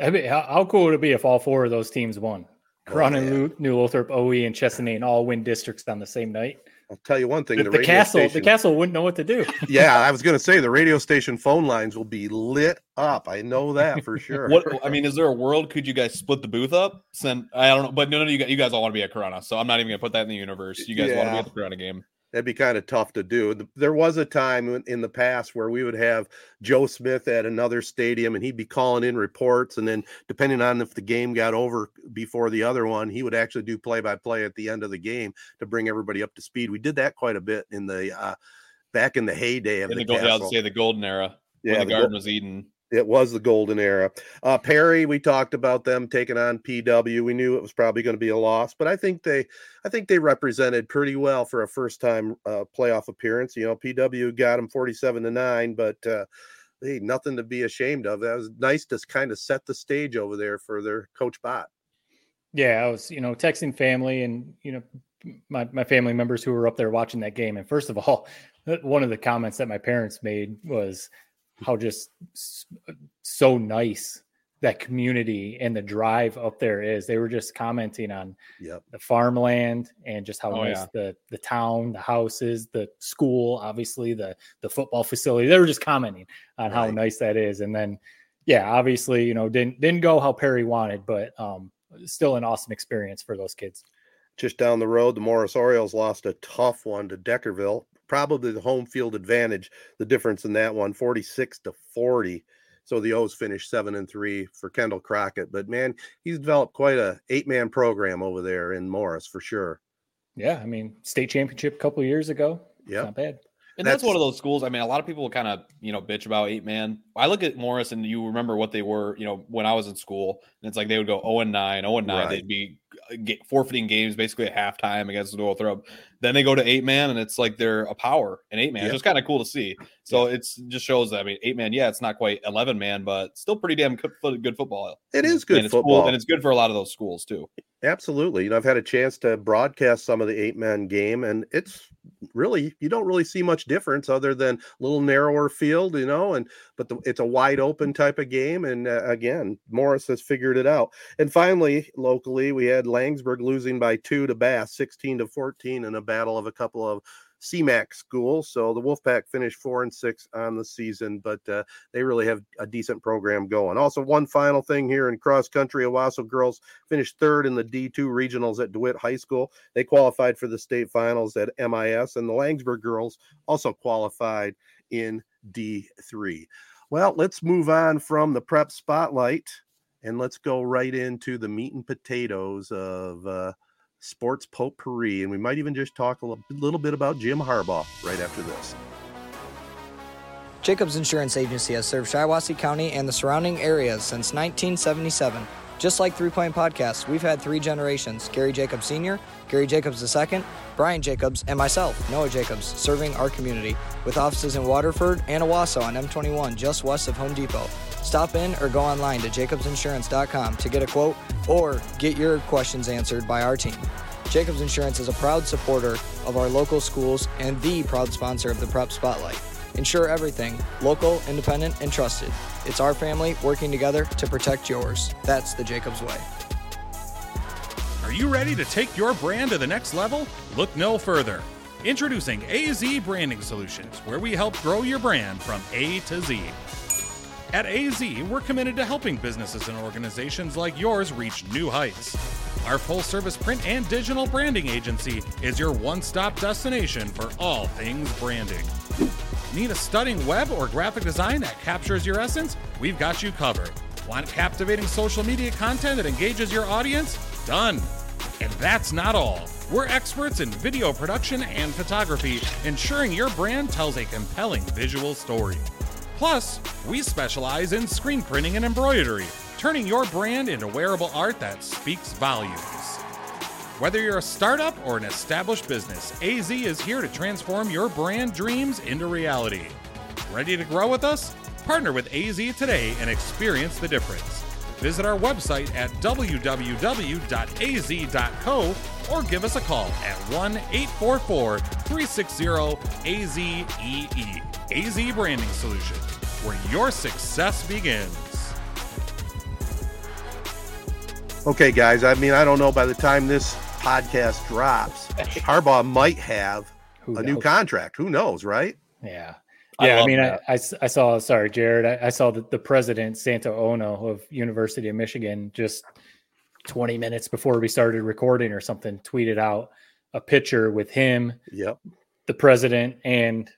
How cool would it be if all four of those teams won? Corunna, New Lothrop, OE, and Chesaning all win districts on the same night. I'll tell you one thing. The castle wouldn't know what to do. Yeah, I was going to say the radio station phone lines will be lit up. I know that for sure. I mean, is there a world could you guys split the booth up? I don't know, but no, you guys all want to be at Corunna, so I'm not even going to put that in the universe. You guys want to be at the Corunna game. That'd be kind of tough to do. There was a time in the past where we would have Joe Smith at another stadium, and he'd be calling in reports, and then depending on if the game got over before the other one, he would actually do play-by-play at the end of the game to bring everybody up to speed. We did that quite a bit in the back in the heyday of the castle. I would say the golden era when the Garden was Eden. It was the golden era. Perry, we talked about them taking on PW. We knew it was probably going to be a loss, but I think they represented pretty well for a first-time playoff appearance. You know, PW got them 47-9, but hey, nothing to be ashamed of. That was nice to kind of set the stage over there for their coach Bott. Yeah, I was, you know, texting family and, you know, my family members who were up there watching that game. And first of all, one of the comments that my parents made was how just so nice that community and the drive up there is. They were just commenting on the farmland and just how nice the town, the houses, the school, obviously the football facility. They were just commenting on how nice that is. And then, obviously, you know, didn't go how Perry wanted, but still an awesome experience for those kids. Just down the road, the Morris Orioles lost a tough one to Deckerville. Probably the home field advantage, the difference in that one, 46-40. So the O's finished 7-3 for Kendall Crockett. But, man, he's developed quite a 8-man program over there in Morris for sure. Yeah, I mean, state championship a couple of years ago. Yeah. Not bad. And that's one of those schools. I mean, a lot of people kind of, you know, bitch about 8-man. I look at Morris and you remember what they were, you know, when I was in school. And it's like they would go 0-9, 0-9. Right. They'd be forfeiting games basically at halftime against the Lothrop. Then they go to 8-man, and it's like they're a power in 8-man. It's just kind of cool to see. So it's just shows that, I mean, 8-man, yeah, it's not quite 11-man, but still pretty damn good football. It is good football. Cool, and it's good for a lot of those schools too. Absolutely. You know, I've had a chance to broadcast some of the 8-man game, and it's really, you don't really see much difference other than a little narrower field, you know, but it's a wide open type of game. And again, Morris has figured it out. And finally, locally, we had Langsburg losing by 2 to Bass, 16-14, in a battle of a couple of CMAC schools. So the Wolfpack finished 4-6 on the season, but they really have a decent program going. Also, one final thing here in cross country, Owasso girls finished 3rd in the D2 regionals at DeWitt High School. They qualified for the state finals at MIS, and the Langsburg girls also qualified in D3. Well, let's move on from the prep spotlight and let's go right into the meat and potatoes of sports potpourri. And we might even just talk a little bit about Jim Harbaugh right after this. Jacobs Insurance Agency has served Shiawassee County and the surrounding areas since 1977. Just like Three Point Podcasts, we've had three generations, Gary Jacobs Sr., Gary Jacobs II, Brian Jacobs, and myself, Noah Jacobs, serving our community, with offices in Waterford and Owasso on M21, just west of Home Depot. Stop in or go online to jacobsinsurance.com to get a quote or get your questions answered by our team. Jacobs Insurance is a proud supporter of our local schools and the proud sponsor of the Prep Spotlight. Insure everything, local, independent, and trusted. It's our family working together to protect yours. That's the Jacobs way. Are you ready to take your brand to the next level? Look no further. Introducing AZee Branding Solutions, where we help grow your brand from A to Z. At AZee, we're committed to helping businesses and organizations like yours reach new heights. Our full-service print and digital branding agency is your one-stop destination for all things branding. Need a stunning web or graphic design that captures your essence? We've got you covered. Want captivating social media content that engages your audience? Done. And that's not all. We're experts in video production and photography, ensuring your brand tells a compelling visual story. Plus, we specialize in screen printing and embroidery, turning your brand into wearable art that speaks volumes. Whether you're a startup or an established business, AZee is here to transform your brand dreams into reality. Ready to grow with us? Partner with AZee today and experience the difference. Visit our website at www.az.co or give us a call at 1-844-360-AZEE. AZee Branding Solution, where your success begins. Okay, guys, I mean, I don't know, by the time this podcast drops, Harbaugh might have a new contract. Who knows, right? Yeah. Yeah, I mean, I saw, sorry, Jared, I saw the president, Santo Ono of University of Michigan, just 20 minutes before we started recording or something, tweeted out a picture with him, the president, and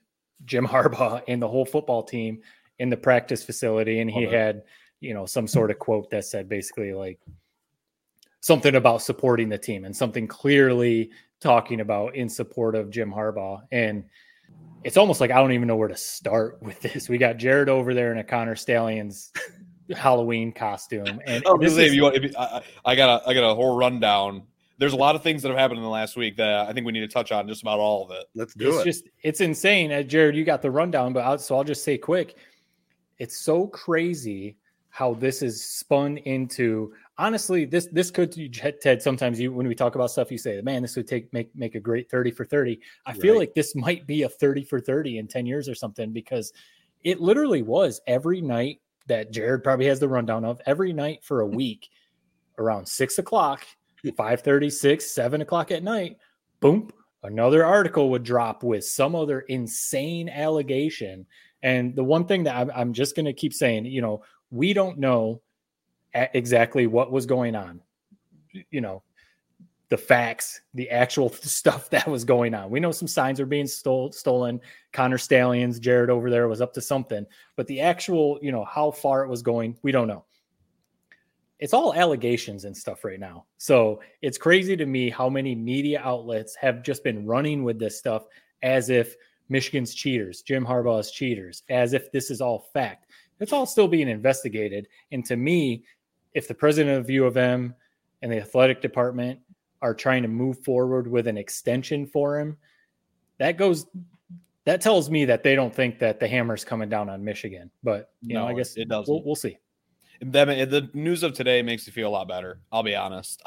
Jim Harbaugh and the whole football team in the practice facility. And he had, you know, some sort of quote that said basically like, something about supporting the team and something clearly talking about in support of Jim Harbaugh. And it's almost like, I don't even know where to start with this. We got Jared over there in a Connor Stalions Halloween costume. And I got a whole rundown. There's a lot of things that have happened in the last week that I think we need to touch on, just about all of it. Let's do it. It's insane. Jared, you got the rundown, but so I'll just say quick. It's so crazy how this is spun into, honestly, this could, Ted, sometimes you, when we talk about stuff, you say, man, this would make a great 30 for 30. I feel like this might be a 30 for 30 in 10 years or something, because it literally was every night that Jared probably has the rundown of, every night for a week around 6 o'clock, 5:30, 6, 7 o'clock at night, boom, another article would drop with some other insane allegation. And the one thing that I'm just going to keep saying, you know, we don't know exactly what was going on, you know, the facts, the actual stuff that was going on. We know some signs are being stolen. Connor Stalions, Jared over there was up to something, but the actual, you know, how far it was going, we don't know. It's all allegations and stuff right now. So it's crazy to me how many media outlets have just been running with this stuff as if Michigan's cheaters, Jim Harbaugh's cheaters, as if this is all fact. It's all still being investigated. And to me, if the president of U of M and the athletic department are trying to move forward with an extension for him, that tells me that they don't think that the hammer's coming down on Michigan. But, I guess it doesn't. We'll see. The news of today makes me feel a lot better. I'll be honest.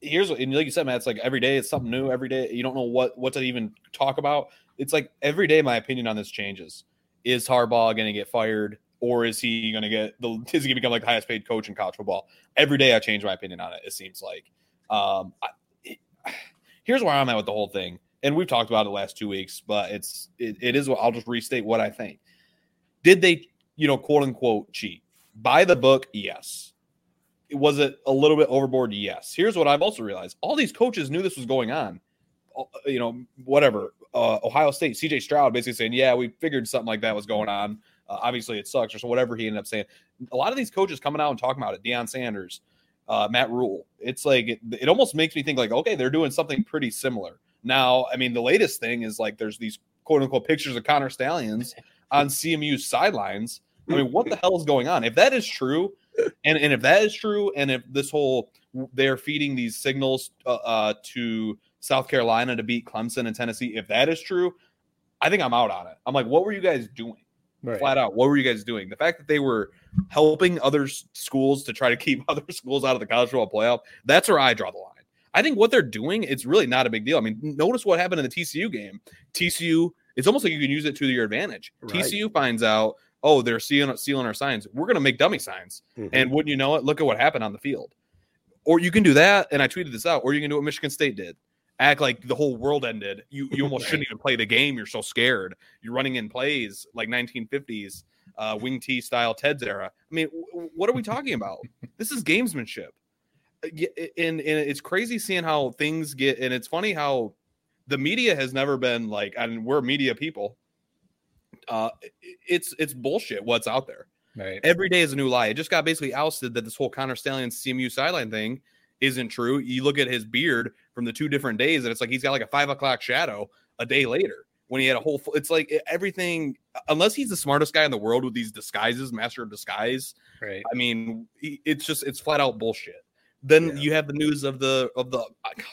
Here's what, and like you said, Matt, it's like every day it's something new. Every day you don't know what to even talk about. It's like every day my opinion on this changes. Is Harbaugh going to get fired? Or is he going to become like the highest paid coach in college football? Every day I change my opinion on it, it seems like. Here's where I'm at with the whole thing. And we've talked about it the last 2 weeks, but it is what I'll just restate what I think. Did they, quote unquote, cheat? By the book, yes. Was it a little bit overboard? Yes. Here's what I've also realized. All these coaches knew this was going on. Whatever. Ohio State, CJ Stroud basically saying, yeah, we figured something like that was going on. Obviously it sucks, or so whatever he ended up saying. A lot of these coaches coming out and talking about it, Deion Sanders, Matt Rhule, it's like it almost makes me think like, okay, they're doing something pretty similar. Now, I mean, the latest thing is like there's these quote unquote pictures of Connor Stalions on CMU's sidelines. I mean, what the hell is going on? If that is true, and if that is true, and if this whole they're feeding these signals to South Carolina to beat Clemson and Tennessee, if that is true, I think I'm out on it. I'm like, what were you guys doing? Right. Flat out, what were you guys doing? The fact that they were helping other schools to try to keep other schools out of the college football playoff, that's where I draw the line. I think what they're doing, it's really not a big deal. I mean, notice what happened in the TCU game. TCU, it's almost like you can use it to your advantage. Right. TCU finds out, oh, they're sealing our signs. We're going to make dummy signs. Mm-hmm. And wouldn't you know it, look at what happened on the field. Or you can do that, and I tweeted this out, or you can do what Michigan State did. Act like the whole world ended. You almost shouldn't even play the game. You're so scared. You're running in plays like 1950s, wing T style Ted's era. I mean, what are we talking about? This is gamesmanship. And it's crazy seeing how things get. And it's funny how the media has never been like, and we're media people. It's bullshit what's out there. Right. Every day is a new lie. It just got basically ousted that this whole Connor Stalions CMU sideline thing isn't true. You look at his beard from the two different days and it's like he's got like a 5 o'clock shadow a day later when he had a whole it's like everything, unless he's the smartest guy in the world with these disguises, master of disguise, right? I mean, it's flat out bullshit. Then You have the news of the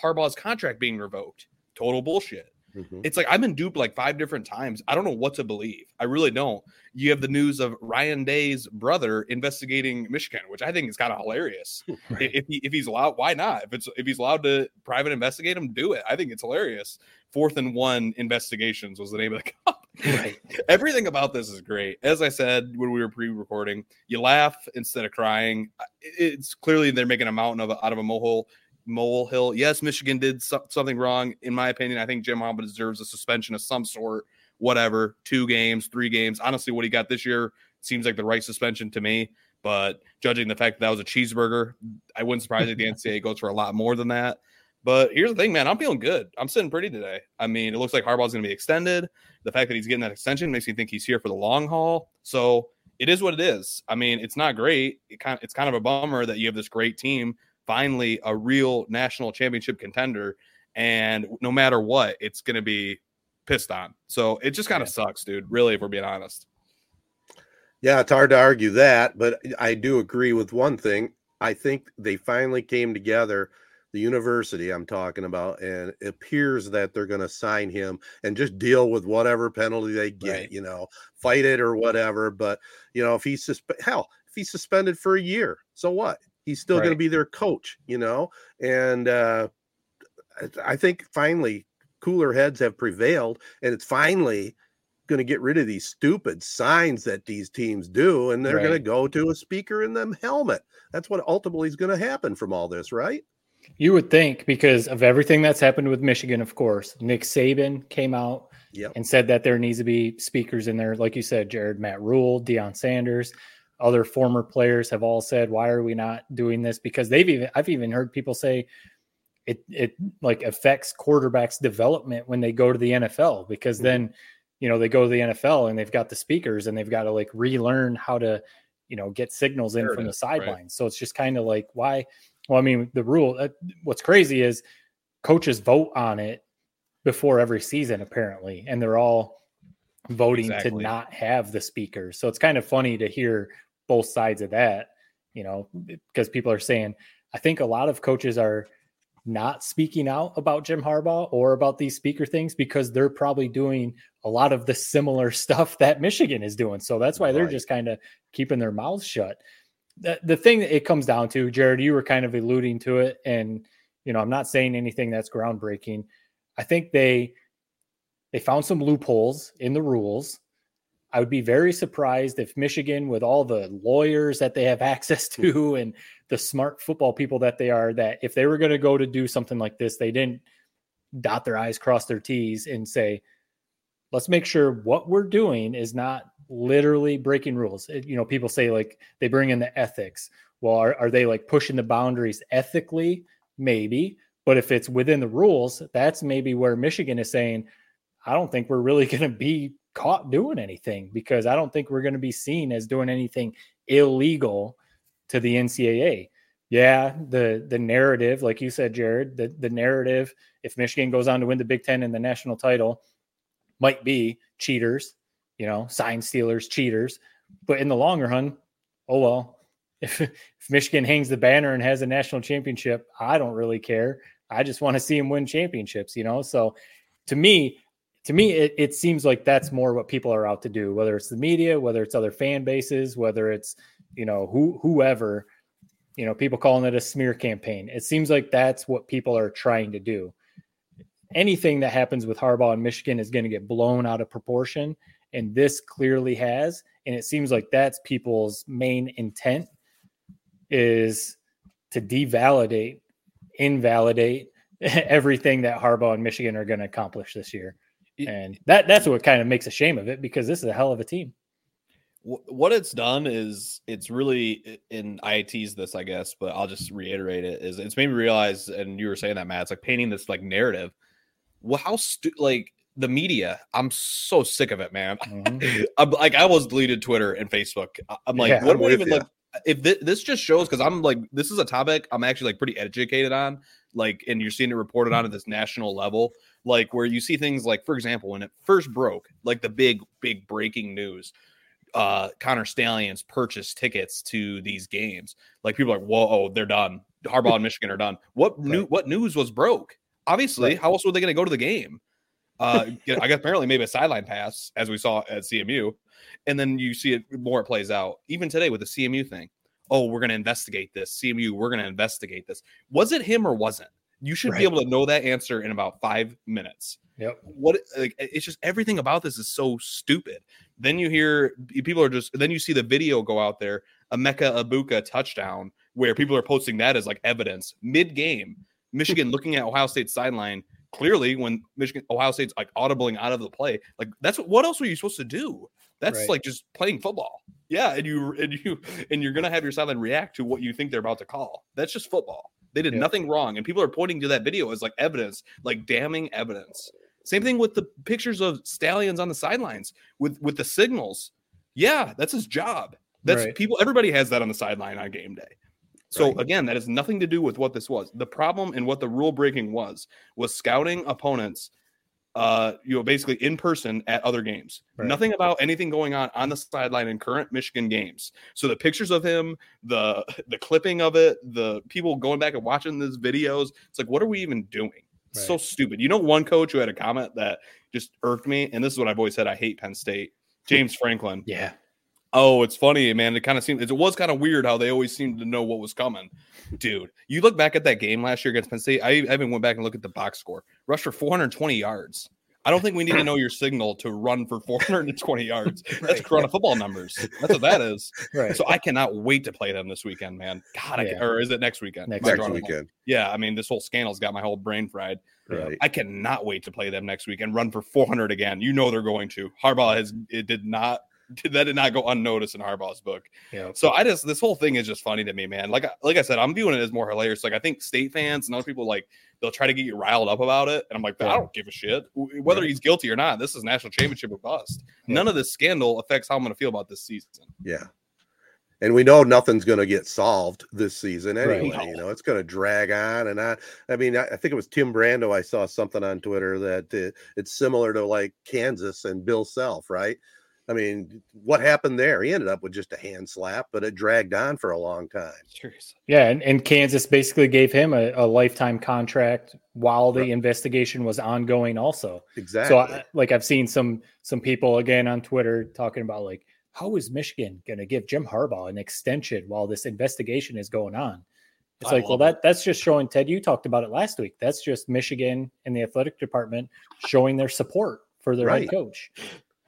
Harbaugh's contract being revoked, total bullshit. Mm-hmm. It's like I've been duped like 5 different times. I don't know what to believe. I really don't. You have the news of Ryan Day's brother investigating Michigan, which I think is kind of hilarious. Right. If he's allowed, why not? If he's allowed to private investigate him, do it. I think it's hilarious. 4th and 1 investigations was the name of the cop. Right. Everything about this is great. As I said when we were pre-recording, you laugh instead of crying. It's clearly they're making a mountain out of a molehill. Yes, Michigan did something wrong. In my opinion, I think Jim Harbaugh deserves a suspension of some sort, whatever, 2 games, 3 games. Honestly, what he got this year seems like the right suspension to me. But judging the fact that was a cheeseburger, I wouldn't surprise if the NCAA goes for a lot more than that. But here's the thing, man. I'm feeling good. I'm sitting pretty today. I mean, it looks like Harbaugh's going to be extended. The fact that he's getting that extension makes me think he's here for the long haul. So it is what it is. I mean, it's not great. It's kind of a bummer that you have this great team, finally a real national championship contender, and no matter what, it's going to be pissed on. So it just kind of sucks, dude, really, if we're being honest. Yeah, it's hard to argue that, but I do agree with one thing. I think they finally came together, the university I'm talking about, and it appears that they're going to sign him and just deal with whatever penalty they get, right. You know, fight it or whatever. But, you know, if he's suspended for a year, so what? He's still going to be their coach, you know, and I think finally cooler heads have prevailed, and it's finally going to get rid of these stupid signs that these teams do, and they're going to go to a speaker in them helmet. That's what ultimately is going to happen from all this, right? You would think, because of everything that's happened with Michigan, of course. Nick Saban came out and said that there needs to be speakers in there, like you said, Jared, Matt Rhule, Deion Sanders. Other former players have all said, why are we not doing this? Because I've even heard people say it like affects quarterbacks' development when they go to the NFL, because then, you know, they go to the NFL and they've got the speakers and they've got to like relearn how to, you know, get signals in from the sidelines. Right. So it's just kind of like, why? Well, I mean, the rule, what's crazy is coaches vote on it before every season apparently. And they're all voting to not have the speakers. So it's kind of funny to hear both sides of that, you know, because people are saying, I think a lot of coaches are not speaking out about Jim Harbaugh or about these speaker things because they're probably doing a lot of the similar stuff that Michigan is doing. So that's why they're just kind of keeping their mouths shut. The thing that it comes down to, Jared, you were kind of alluding to it, and, you know, I'm not saying anything that's groundbreaking. I think they found some loopholes in the rules. I would be very surprised if Michigan, with all the lawyers that they have access to and the smart football people that they are, that if they were going to go to do something like this, they didn't dot their I's, cross their T's and say, let's make sure what we're doing is not literally breaking rules. You know, people say like they bring in the ethics. Well, are they like pushing the boundaries ethically? Maybe. But if it's within the rules, that's maybe where Michigan is saying, I don't think we're really going to be caught doing anything, because I don't think we're going to be seen as doing anything illegal to the NCAA. Yeah, the narrative, like you said, Jared, the narrative, if Michigan goes on to win the Big Ten and the national title, might be cheaters, you know, sign stealers, cheaters. But in the longer run, oh, well, if Michigan hangs the banner and has a national championship, I don't really care. I just want to see them win championships, you know? So to me, it seems like that's more what people are out to do, whether it's the media, whether it's other fan bases, whether it's, you know, whoever, you know, people calling it a smear campaign. It seems like that's what people are trying to do. Anything that happens with Harbaugh and Michigan is going to get blown out of proportion. And this clearly has. And it seems like that's people's main intent, is to devalidate, invalidate everything that Harbaugh and Michigan are going to accomplish this year. And that's what kind of makes a shame of it, because this is a hell of a team. What it's done is, it's really, in IAT's this, I guess, but I'll just reiterate it, is it's made me realize, and you were saying that, Matt, it's like painting this like narrative. Well, like the media, I'm so sick of it, man. Mm-hmm. I'm like, I almost deleted Twitter and Facebook. I'm like, yeah, what am I even like? If this just shows, because I'm like, this is a topic I'm actually like pretty educated on, like, and you're seeing it reported on at this national level, like where you see things like, for example, when it first broke, like the big breaking news, Connor Stalions purchased tickets to these games. Like people are like, whoa, they're done. Harbaugh and Michigan are done. What news was broke? Obviously, right. How else were they going to go to the game? I guess apparently maybe a sideline pass, as we saw at CMU. And then you see it more, it plays out even today with the CMU thing. Oh, we're going to investigate this. CMU, we're going to investigate this. Was it him or wasn't? You should be able to know that answer in about 5 minutes. Yep. It's just everything about this is so stupid. Then you hear people are just, then you see the video go out there, a Emeka Egbuka touchdown, where people are posting that as like evidence mid game. Michigan looking at Ohio State's sideline. Clearly, when Ohio State's like audibling out of the play, like that's what else were you supposed to do? That's right. Like just playing football. Yeah. And you're going to have your sideline react to what you think they're about to call. That's just football. They did nothing wrong. And people are pointing to that video as like evidence, like damning evidence. Same thing with the pictures of Stalions on the sidelines with the signals. Yeah. That's his job. That's right. People. Everybody has that on the sideline on game day. So, again, that has nothing to do with what this was. The problem and what the rule breaking was scouting opponents, basically in person at other games. Right. Nothing about anything going on the sideline in current Michigan games. So the pictures of him, the clipping of it, the people going back and watching these videos. It's like, what are we even doing? It's so stupid. You know, one coach who had a comment that just irked me, and this is what I've always said, I hate Penn State, James Franklin. Yeah. Oh, it's funny, man. It was kind of weird how they always seemed to know what was coming. Dude, you look back at that game last year against Penn State. I even went back and looked at the box score. Rushed for 420 yards. I don't think we need to know your signal to run for 420 yards. That's Corona football numbers. That's what that is. Right. So I cannot wait to play them this weekend, man. God, or is it next weekend? Next weekend. Yeah, I mean, this whole scandal's got my whole brain fried. Right. I cannot wait to play them next week and run for 400 again. You know they're going to. Harbaugh did not go unnoticed in Harbaugh's book. Yeah. So this whole thing is just funny to me, man. Like I said, I'm viewing it as more hilarious. Like I think State fans and other people, like they'll try to get you riled up about it. And I'm like, I don't give a shit whether he's guilty or not. This is national championship or bust. Yeah. None of this scandal affects how I'm going to feel about this season. Yeah. And we know nothing's going to get solved this season anyway. Right. You know, it's going to drag on and on. I mean, I think it was Tim Brando. I saw something on Twitter that it's similar to like Kansas and Bill Self, right? I mean, what happened there? He ended up with just a hand slap, but it dragged on for a long time. Seriously. Yeah, and Kansas basically gave him a lifetime contract while the investigation was ongoing also. Exactly. So, I've seen some people, again, on Twitter talking about, like, how is Michigan going to give Jim Harbaugh an extension while this investigation is going on? It's that's just showing, Ted, you talked about it last week. That's just Michigan and the athletic department showing their support for their head coach.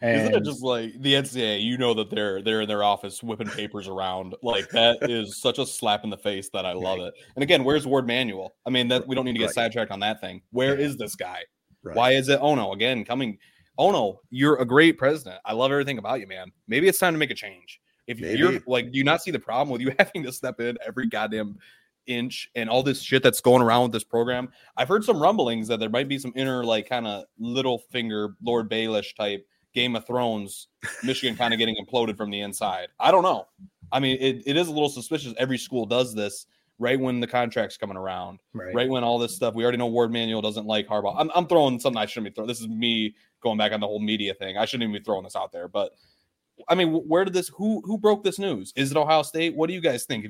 And isn't it just like the NCAA, you know, that they're in their office whipping papers around like that is such a slap in the face that I love it. And again, where's Ward Manuel? I mean, that we don't need to get sidetracked on that thing. Where is this guy? Right. Why is it Ono again coming? Ono, you're a great president. I love everything about you, man. Maybe it's time to make a change. If you're like, do you not see the problem with you having to step in every goddamn inch and all this shit that's going around with this program. I've heard some rumblings that there might be some inner, like, kind of little finger, Lord Baelish type Game of Thrones, Michigan kind of getting imploded from the inside. I don't know. I mean, it is a little suspicious. Every school does this right when the contract's coming around, right when all this stuff. We already know Ward Manuel doesn't like Harbaugh. I'm throwing something I shouldn't be throwing. This is me going back on the whole media thing. I shouldn't even be throwing this out there, but I mean, who broke this news? Is it Ohio State? What do you guys think?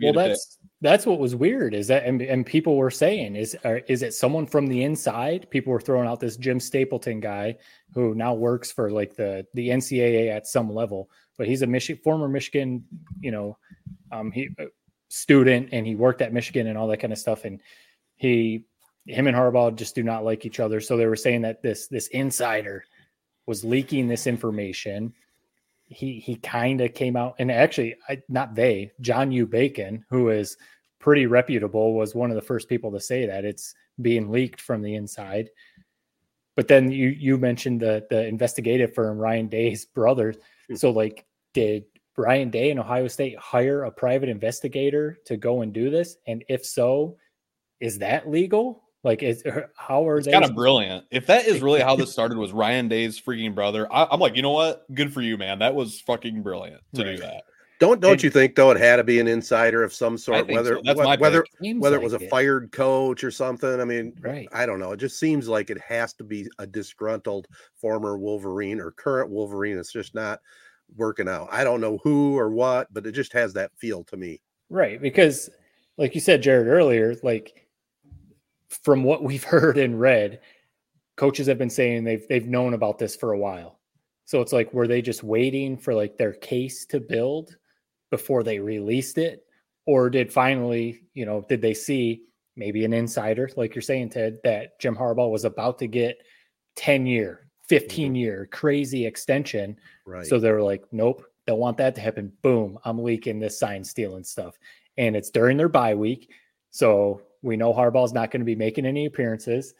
That's what was weird is that, and people were saying, is it someone from the inside? People were throwing out this Jim Stapleton guy who now works for like the NCAA at some level, but he's a former Michigan, student, and he worked at Michigan and all that kind of stuff. And him and Harbaugh just do not like each other. So they were saying that this insider was leaking this information. He kind of came out, and actually, John U. Bacon, who is pretty reputable, was one of the first people to say that it's being leaked from the inside. But then you mentioned the investigative firm, Ryan Day's brother. So, like, did Ryan Day and Ohio State hire a private investigator to go and do this? And if so, is that legal? Like, it's kind of brilliant. If that is really how this started, was Ryan Day's freaking brother, I'm like, you know what? Good for you, man. That was fucking brilliant to do that. Don't you think though it had to be an insider of some sort, whether it was a fired coach or something? I mean, I don't know. It just seems like it has to be a disgruntled former Wolverine or current Wolverine. It's just not working out. I don't know who or what, but it just has that feel to me. Right, because like you said, Jared, earlier, like, from what we've heard and read, coaches have been saying they've known about this for a while. So it's like, were they just waiting for like their case to build before they released it? Or did finally, did they see maybe an insider, like you're saying, Ted, that Jim Harbaugh was about to get 10-year, 15-year crazy extension. Right. So they were like, nope, don't want that to happen. Boom. I'm leaking this sign stealing stuff. And it's during their bye week. So we know Harbaugh's not going to be making any appearances,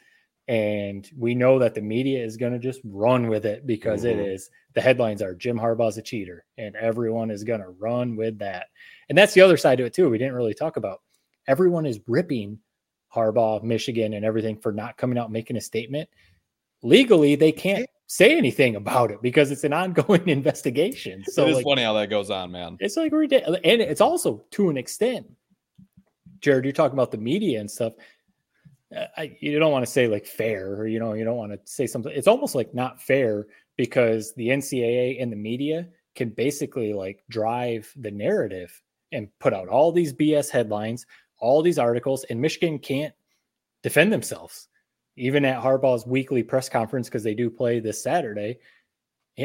and we know that the media is going to just run with it because it is. The headlines are Jim Harbaugh's a cheater, and everyone is going to run with that. And that's the other side to it too. We didn't really talk about. Everyone is ripping Harbaugh, Michigan, and everything for not coming out and making a statement. Legally, they can't say anything about it because it's an ongoing investigation. So it's funny how that goes on, man. It's like ridiculous, and it's also to an extent. Jared, you're talking about the media and stuff. You don't want to say like fair, or, you don't want to say something. It's almost like not fair because the NCAA and the media can basically like drive the narrative and put out all these BS headlines, all these articles, and Michigan can't defend themselves. Even at Harbaugh's weekly press conference, because they do play this Saturday.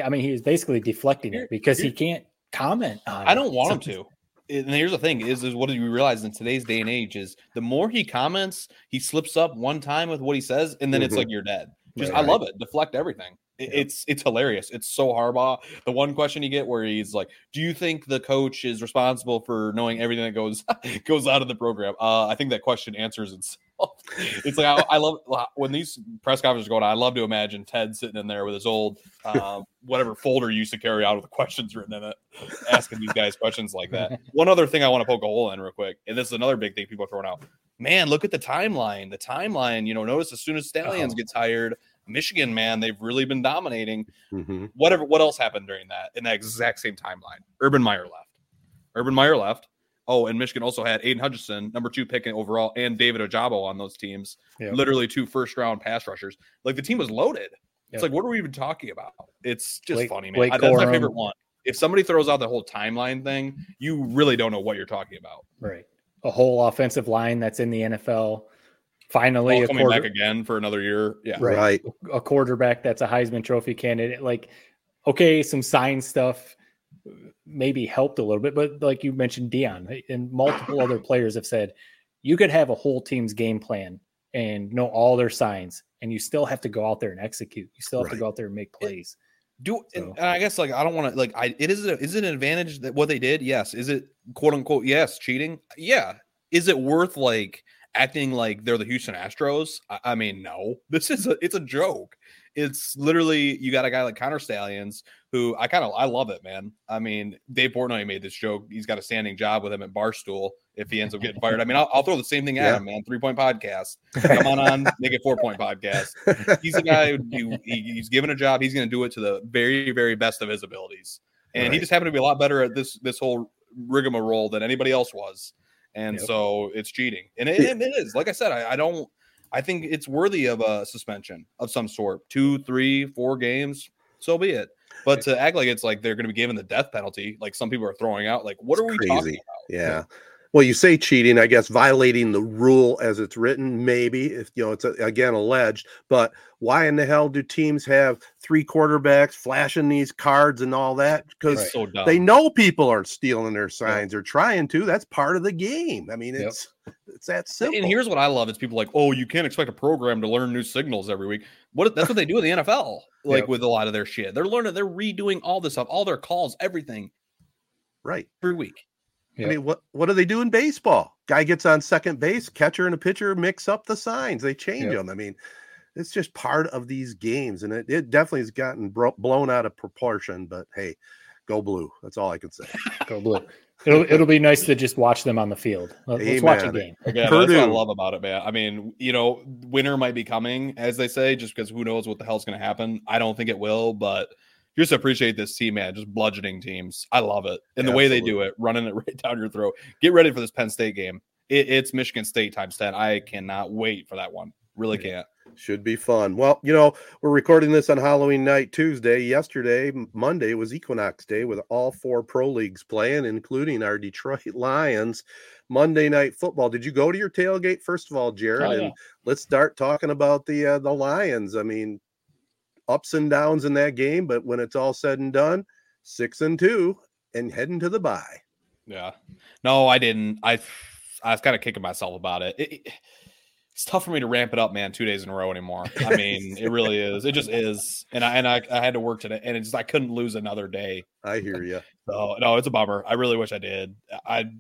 I mean, he is basically deflecting it because he can't comment on it. I don't want him to. And here's the thing is what do we realize in today's day and age is the more he comments, he slips up one time with what he says. And then it's like, you're dead. I love it. Deflect everything. It's hilarious. It's so Harbaugh. The one question you get where he's like, do you think the coach is responsible for knowing everything that goes out of the program? I think that question answers itself. It's like, I love when these press conferences are going on. I love to imagine Ted sitting in there with his old, whatever folder you used to carry out with the questions written in it, asking these guys questions like that. One other thing I want to poke a hole in real quick. And this is another big thing people are throwing out, man, look at the timeline, notice as soon as Stalions gets hired, Michigan, man, they've really been dominating. What else happened during that in that exact same timeline? Urban Meyer left. Oh, and Michigan also had Aiden Hutchinson, number 2 pick overall, and David Ojabo on those teams. Yep. Literally 2 first-round pass rushers. Like, the team was loaded. It's like, what are we even talking about? It's just funny, man. That's my favorite one. If somebody throws out the whole timeline thing, you really don't know what you're talking about. Right. A whole offensive line that's in the NFL. Finally, coming back again for another year. Yeah, right. A quarterback that's a Heisman Trophy candidate. Like, okay, some sign stuff maybe helped a little bit, but like you mentioned, Deion and multiple other players have said, you could have a whole team's game plan and know all their signs, and you still have to go out there and execute. You still have to go out there and make plays. And I guess like I don't want to like I. It is it an advantage that what they did? Yes. Is it quote unquote yes cheating? Yeah. Is it worth like acting like they're the Houston Astros? I mean, no. It's a joke. it's literally, you got a guy like Connor Stalions, who I love it, man. I mean, Dave Portnoy made this joke. He's got a standing job with him at Barstool if he ends up getting fired. I mean, I'll throw the same thing at him, man. 3-point podcast. Come on, make it 4-point podcast. He's a guy who he's given a job. He's going to do it to the very, very best of his abilities. And He just happened to be a lot better at this whole rigmarole than anybody else was. And so it's cheating. And it is. Like I said, I think it's worthy of a suspension of some sort. 2, 3, 4 games, so be it. But to act like it's like they're going to be given the death penalty, like some people are throwing out, like, what are we talking about? Yeah. Well, you say cheating, I guess violating the rule as it's written, maybe, if it's again alleged. But why in the hell do teams have 3 quarterbacks flashing these cards and all that? Because they know people are stealing their signs or trying to. That's part of the game. I mean, it's that simple. And here's what I love: it's people like, oh, you can't expect a program to learn new signals every week. That's what they do in the NFL, like with a lot of their shit. They're learning, they're redoing all this stuff, all their calls, everything, every week. I mean, what do they do in baseball? Guy gets on second base, catcher and a pitcher mix up the signs. They change them. I mean, it's just part of these games, and it definitely has gotten blown out of proportion. But hey, go blue. That's all I can say. Go blue. It'll be nice to just watch them on the field. Let's watch a game. Again, that's what I love about it, man. I mean, winter might be coming, as they say, just because who knows what the hell's going to happen. I don't think it will, but just appreciate this team, man. Just bludgeoning teams. I love it. And the way they do it, running it right down your throat. Get ready for this Penn State game. It's Michigan State times 10. I cannot wait for that one. Really can't. Should be fun. Well, we're recording this on Halloween night, Tuesday. Yesterday, Monday, was Equinox Day with all 4 pro leagues playing, including our Detroit Lions. Monday Night Football. Did you go to your tailgate? First of all, Jared, and let's start talking about the Lions. I mean, ups and downs in that game, but when it's all said and done, 6-2 and heading to the bye. Yeah. No, I didn't. I was kind of kicking myself about it. It's tough for me to ramp it up, man, 2 days in a row anymore. I mean, it really is. It just is. And I had to work today, and I couldn't lose another day. I hear you. So, no, it's a bummer. I really wish I did.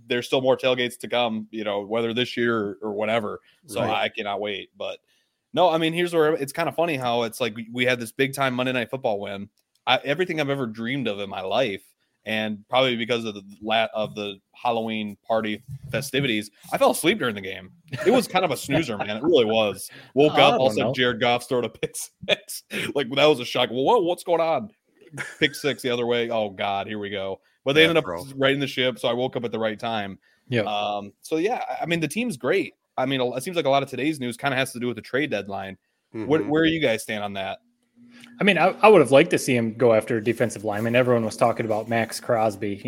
There's still more tailgates to come, whether this year or whatever. So I cannot wait, but no, I mean, here's where it's kind of funny how it's like we had this big time Monday Night Football win. Everything I've ever dreamed of in my life, and probably because of the Halloween party festivities, I fell asleep during the game. It was kind of a snoozer, man. It really was. Woke up, also Jared Goff throwed a pick six. Like, that was a shock. Well, whoa, what's going on? Pick six the other way. Oh God, here we go. But they ended up righting the ship, so I woke up at the right time. Yeah. I mean, the team's great. I mean, it seems like a lot of today's news kind of has to do with the trade deadline. Mm-hmm. Where do you guys stand on that? I mean, I would have liked to see him go after a defensive lineman. Everyone was talking about Maxx Crosby,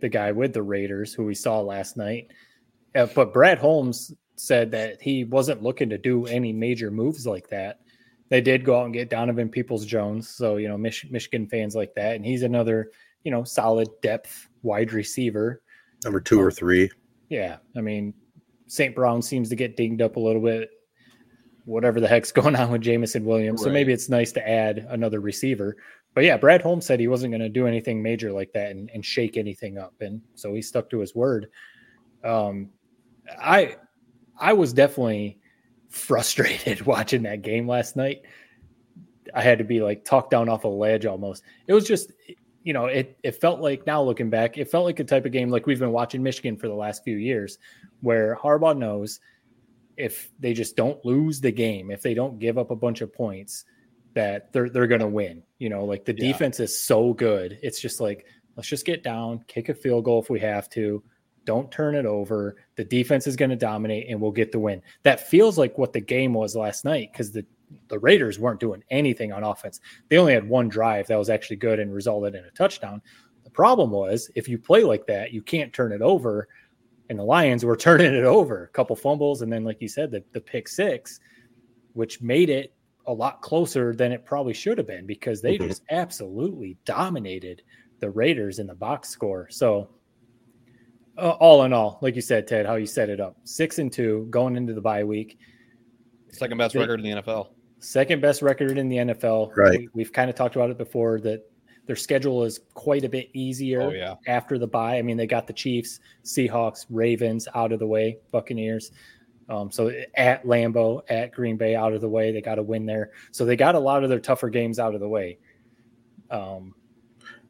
the guy with the Raiders who we saw last night. But Brad Holmes said that he wasn't looking to do any major moves like that. They did go out and get Donovan Peoples-Jones. So, Michigan fans like that. And he's another, solid depth wide receiver. Number 2 or 3. Yeah. I mean, St. Brown seems to get dinged up a little bit, whatever the heck's going on with Jamison Williams. Right. So maybe it's nice to add another receiver. But yeah, Brad Holmes said he wasn't going to do anything major like that and shake anything up. And so he stuck to his word. I was definitely frustrated watching that game last night. I had to be like talked down off a ledge almost. It was just, it felt like, now looking back, it felt like a type of game like we've been watching Michigan for the last few years, where Harbaugh knows if they just don't lose the game, if they don't give up a bunch of points, that they're going to win. Like the defense is so good. It's just like, let's just get down, kick a field goal if we have to. Don't turn it over. The defense is going to dominate and we'll get the win. That feels like what the game was last night, because the Raiders weren't doing anything on offense. They only had one drive that was actually good and resulted in a touchdown. The problem was, if you play like that, you can't turn it over. And the Lions were turning it over, a couple fumbles. And then, like you said, the pick six, which made it a lot closer than it probably should have been, because they just absolutely dominated the Raiders in the box score. So all in all, like you said, Ted, how you set it up, 6-2 going into the bye week. Second best record in the NFL. Second best record in the NFL. Right. We've kind of talked about it before, that their schedule is quite a bit easier after the bye. I mean, they got the Chiefs, Seahawks, Ravens out of the way, Buccaneers. So at Lambeau, at Green Bay, out of the way, they got to win there. So they got a lot of their tougher games out of the way.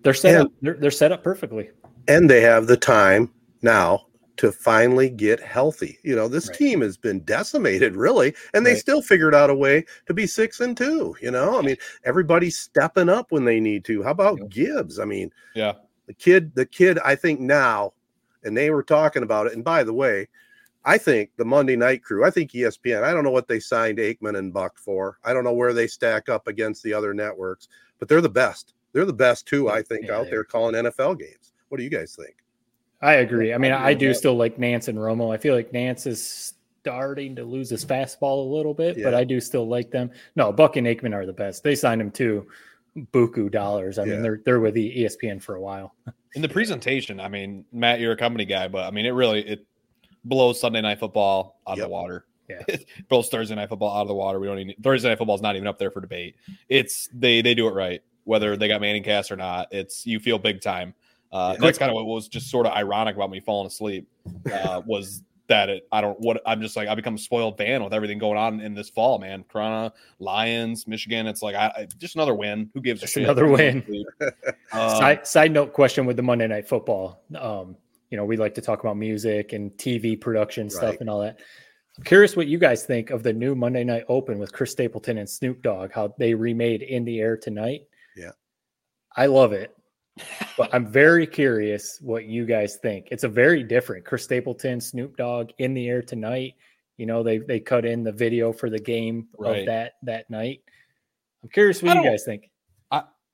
They're set up perfectly. And they have the time now to finally get healthy. You know, this team has been decimated, really, and they still figured out a way to be 6-2. You know, I mean, everybody's stepping up when they need to. How about Gibbs? I mean, the kid, I think now, and they were talking about it. And by the way, I think the Monday night crew, I think ESPN, I don't know what they signed Aikman and Buck for. I don't know where they stack up against the other networks, but they're the best. They're the best too, I think, out there calling NFL games. What do you guys think? I agree. I mean, I do still like Nance and Romo. I feel like Nance is starting to lose his fastball a little bit, but I do still like them. No, Buck and Aikman are the best. They signed him to buku dollars. I mean, they're with the ESPN for a while. In the presentation, I mean, Matt, you're a company guy, but I mean, it really blows Sunday Night Football out of the water. Yeah. It blows Thursday Night Football out of the water. We don't even Thursday Night Football is not even up there for debate. It's they do it right, whether they got Manning cast or not. It's you feel big time. That's kind of what was just sort of ironic about me falling asleep was that I become a spoiled fan with everything going on in this fall, man. Corona, Lions, Michigan. It's like I just another win. Who gives a shit? Another win. Side note question with the Monday Night Football. You know, we like to talk about music and TV production stuff and all that. I'm curious what you guys think of the new Monday Night Open with Chris Stapleton and Snoop Dogg, how they remade In the Air Tonight. Yeah. I love it. But I'm very curious what you guys think. It's a very different Chris Stapleton, Snoop Dogg, In the Air Tonight. You know, they cut in the video for the game of that night. I'm curious what you guys think.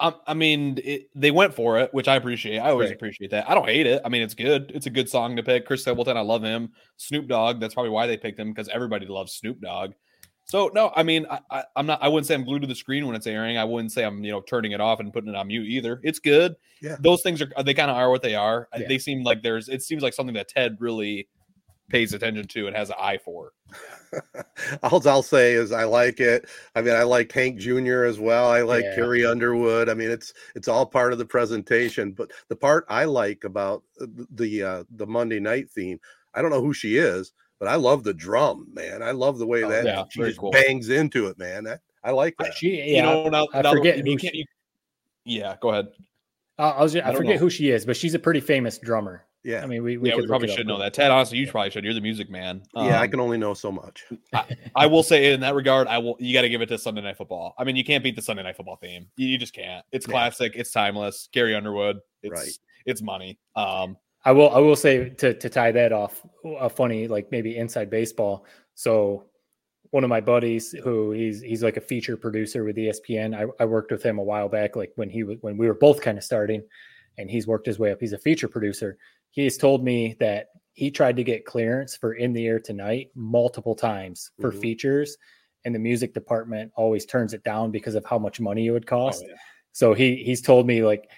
I mean, they went for it, which I appreciate. I always appreciate that. I don't hate it. I mean, it's good. It's a good song to pick. Chris Stapleton, I love him. Snoop Dogg, that's probably why they picked him, because everybody loves Snoop Dogg. So, no, I mean, I wouldn't say I'm glued to the screen when it's airing. I wouldn't say I'm, you know, turning it off and putting it on mute either. It's good. Yeah. Those things are, they kind of are what they are. Yeah. They seem like it seems like something that Ted really pays attention to and has an eye for. All I'll say is I like it. I mean, I like Hank Jr. as well. I like Carrie Underwood. I mean, it's all part of the presentation, but the part I like about the Monday night theme, I don't know who she is, but I love the drum, man. I love the way that she just bangs into it, man. I like that. Go ahead. I forget who she is, but she's a pretty famous drummer. Yeah. I mean, we probably should know that. Ted, honestly, you probably should. You're the music man. I can only know so much. I will say in that regard, you got to give it to Sunday Night Football. I mean, you can't beat the Sunday Night Football theme. You just can't. It's classic. It's timeless. Carrie Underwood. It's money. I will say to tie that off, a funny, like maybe inside baseball. So one of my buddies who he's like a feature producer with ESPN. I worked with him a while back, like when we were both kind of starting, and he's worked his way up. He's a feature producer. He has told me that he tried to get clearance for In the Air Tonight multiple times for features, and the music department always turns it down because of how much money it would cost. Oh, yeah. So he's told me, like,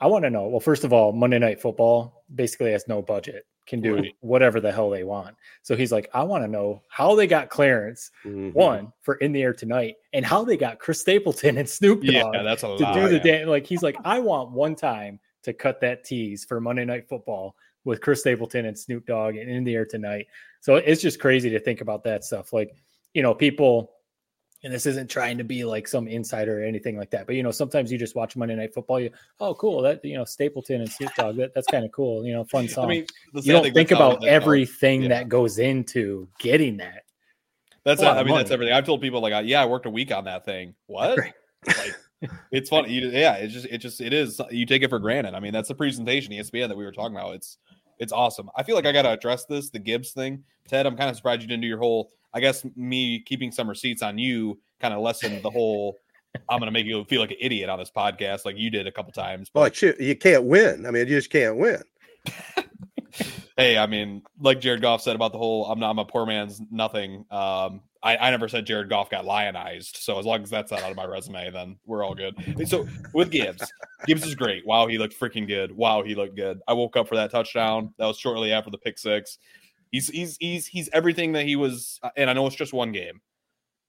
I want to know, well, first of all, Monday Night Football basically has no budget, can do whatever the hell they want. So he's like, I want to know how they got clearance, one, for In the Air Tonight, and how they got Chris Stapleton and Snoop Dogg to do the dance. Like, he's like, I want one time to cut that tease for Monday Night Football with Chris Stapleton and Snoop Dogg and In the Air Tonight. So it's just crazy to think about that stuff. Like, you know, people, and this isn't trying to be like some insider or anything like that, but, you know, sometimes you just watch Monday Night Football. Cool. That, you know, Stapleton and Snoop Dogg, that's kind of cool. You know, fun song. I mean, you don't think about everything that goes into getting that. That's everything. I've told people, like, I worked a week on that thing. What? Right. Like, it's funny. It is. You take it for granted. I mean, that's the presentation, ESPN, that we were talking about. It's awesome. I feel like I got to address the Gibbs thing. Ted, I'm kind of surprised you didn't do your whole, I guess me keeping some receipts on you kind of lessened the whole, I'm going to make you feel like an idiot on this podcast, like you did a couple times. But you can't win. I mean, you just can't win. Hey, I mean, like Jared Goff said about the whole, I'm a poor man's nothing. I never said Jared Goff got lionized. So as long as that's not out of my resume, then we're all good. So with Gibbs is great. Wow, he looked freaking good. Wow, he looked good. I woke up for that touchdown. That was shortly after the pick six. He's everything that he was. And I know it's just one game.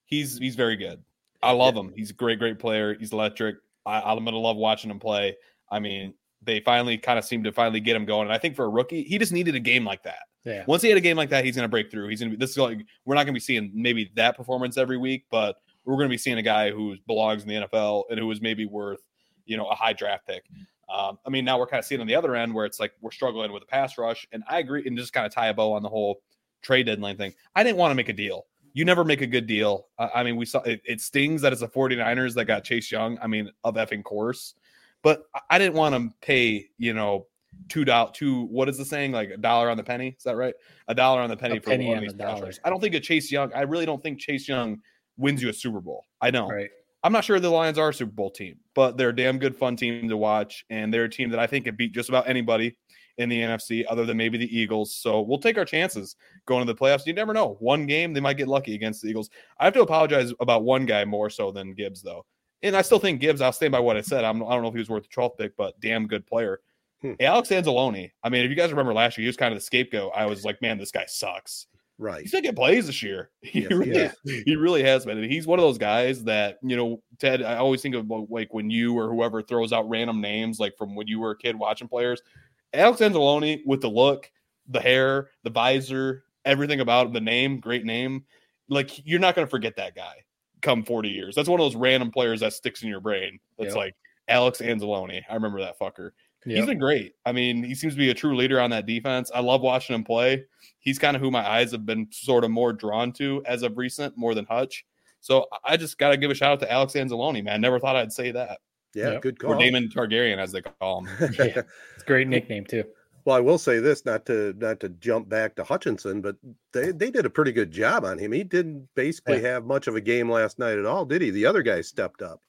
He's very good. I love him. He's a great, great player. He's electric. I'm going to love watching him play. I mean, they finally kind of seem to finally get him going. And I think for a rookie, he just needed a game like that. Yeah. Once he had a game like that, he's going to break through. He's going to be this is like we're not going to be seeing maybe that performance every week, but we're going to be seeing a guy who belongs in the NFL and who is maybe worth, you know, a high draft pick. I mean, now we're kind of seeing on the other end where it's like we're struggling with a pass rush. And I agree, and just kind of tie a bow on the whole trade deadline thing. I didn't want to make a deal. You never make a good deal. I mean, we saw it, it stings that it's the 49ers that got Chase Young. I mean, of effing course. But I didn't want to pay, you know, $2, what is the saying? Like a dollar on the penny. Is that right? $1 on the penny for one of these dollars. I don't think a Chase Young, I really don't think Chase Young wins you a Super Bowl. I don't. Right. I'm not sure the Lions are a Super Bowl team, but they're a damn good fun team to watch. And they're a team that I think could beat just about anybody in the NFC other than maybe the Eagles. So we'll take our chances going to the playoffs. You never know. One game, they might get lucky against the Eagles. I have to apologize about one guy more so than Gibbs, though. And I still think Gibbs, I'll stand by what I said. I don't know if he was worth the 12th pick, but damn good player. Alex Anzalone. I mean, if you guys remember last year, he was kind of the scapegoat. I was like, man, this guy sucks. Right. He's making plays this year. He really has been. And he's one of those guys that, you know, Ted, I always think of like when you or whoever throws out random names, like from when you were a kid watching players. Alex Anzalone with the look, the hair, the visor, everything about him, the name, great name. Like, you're not going to forget that guy come 40 years. That's one of those random players that sticks in your brain. That's like Alex Anzalone. I remember that fucker. Yep. He's been great. I mean, he seems to be a true leader on that defense. I love watching him play. He's kind of who my eyes have been sort of more drawn to as of recent, more than Hutch. So I just got to give a shout out to Alex Anzalone, man. Never thought I'd say that. Yeah, yep. Good call. Or Damon Targaryen, as they call him. Yeah. It's a great nickname, too. Well, I will say this, not to jump back to Hutchinson, but they did a pretty good job on him. He didn't basically have much of a game last night at all, did he? The other guy stepped up.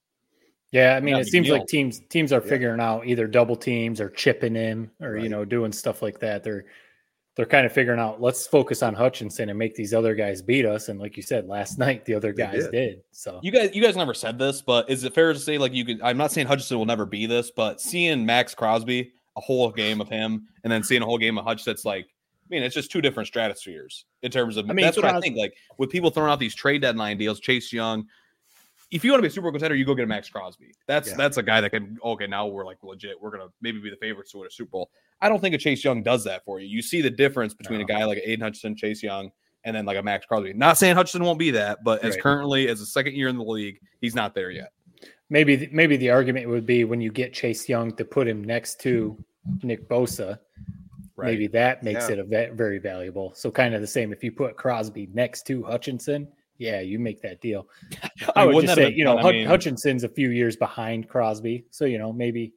Yeah, I mean, it seems like teams are figuring out either double teams or chipping him or, you know, doing stuff like that. They're kind of figuring out, let's focus on Hutchinson and make these other guys beat us. And like you said, last night, the other guys did. So you guys never said this, but is it fair to say, like, you could, I'm not saying Hutchinson will never be this, but seeing Maxx Crosby, a whole game of him, and then seeing a whole game of Hutch, that's like, I mean, it's just two different stratospheres in terms of, I mean, that's what I think. Like, with people throwing out these trade deadline deals, Chase Young, if you want to be a Super Bowl contender, you go get a Maxx Crosby. That's a guy that can, okay, now we're like legit. We're going to maybe be the favorites to win a Super Bowl. I don't think a Chase Young does that for you. You see the difference between a guy like Aiden Hutchinson, Chase Young, and then like a Maxx Crosby. Not saying Hutchinson won't be that, but as currently as a second year in the league, he's not there yet. Maybe the argument would be when you get Chase Young to put him next to Nick Bosa, maybe that makes it a very valuable. So kind of the same. If you put Crosby next to Hutchinson, you make that deal. I would just say, you know, Hutchinson's a few years behind Crosby. So, you know, maybe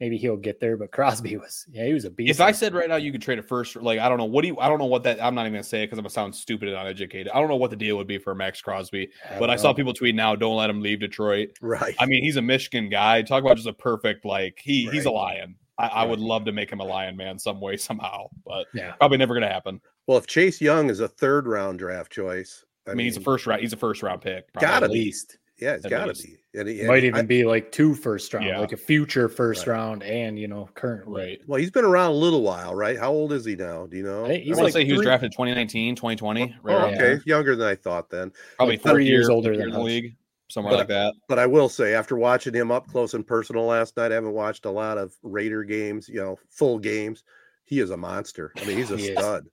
he'll get there, but Crosby was, he was a beast. If I said right now you could trade a first, like, I don't know what that, I'm not even going to say it because I'm going to sound stupid and uneducated. I don't know what the deal would be for Maxx Crosby, but I saw people tweet now, don't let him leave Detroit. Right. I mean, he's a Michigan guy. Talk about just a perfect, like, he's a Lion. I would love to make him a Lion man some way, somehow, but probably never going to happen. Well, if Chase Young is a third round draft choice, I mean, he's a first round pick. Gotta be. Yeah, it's gotta be. It might even be like two first round, like a future first round, and you know, current. Right. Well, he's been around a little while, right? How old is he now? Do you know? I want to say he was drafted 2019, 2020. Right. Oh, okay, younger than I thought. Then probably 3 years older than the league, somewhere like that. But I will say, after watching him up close and personal last night, I haven't watched a lot of Raider games, you know, full games. He is a monster. I mean, he's a stud.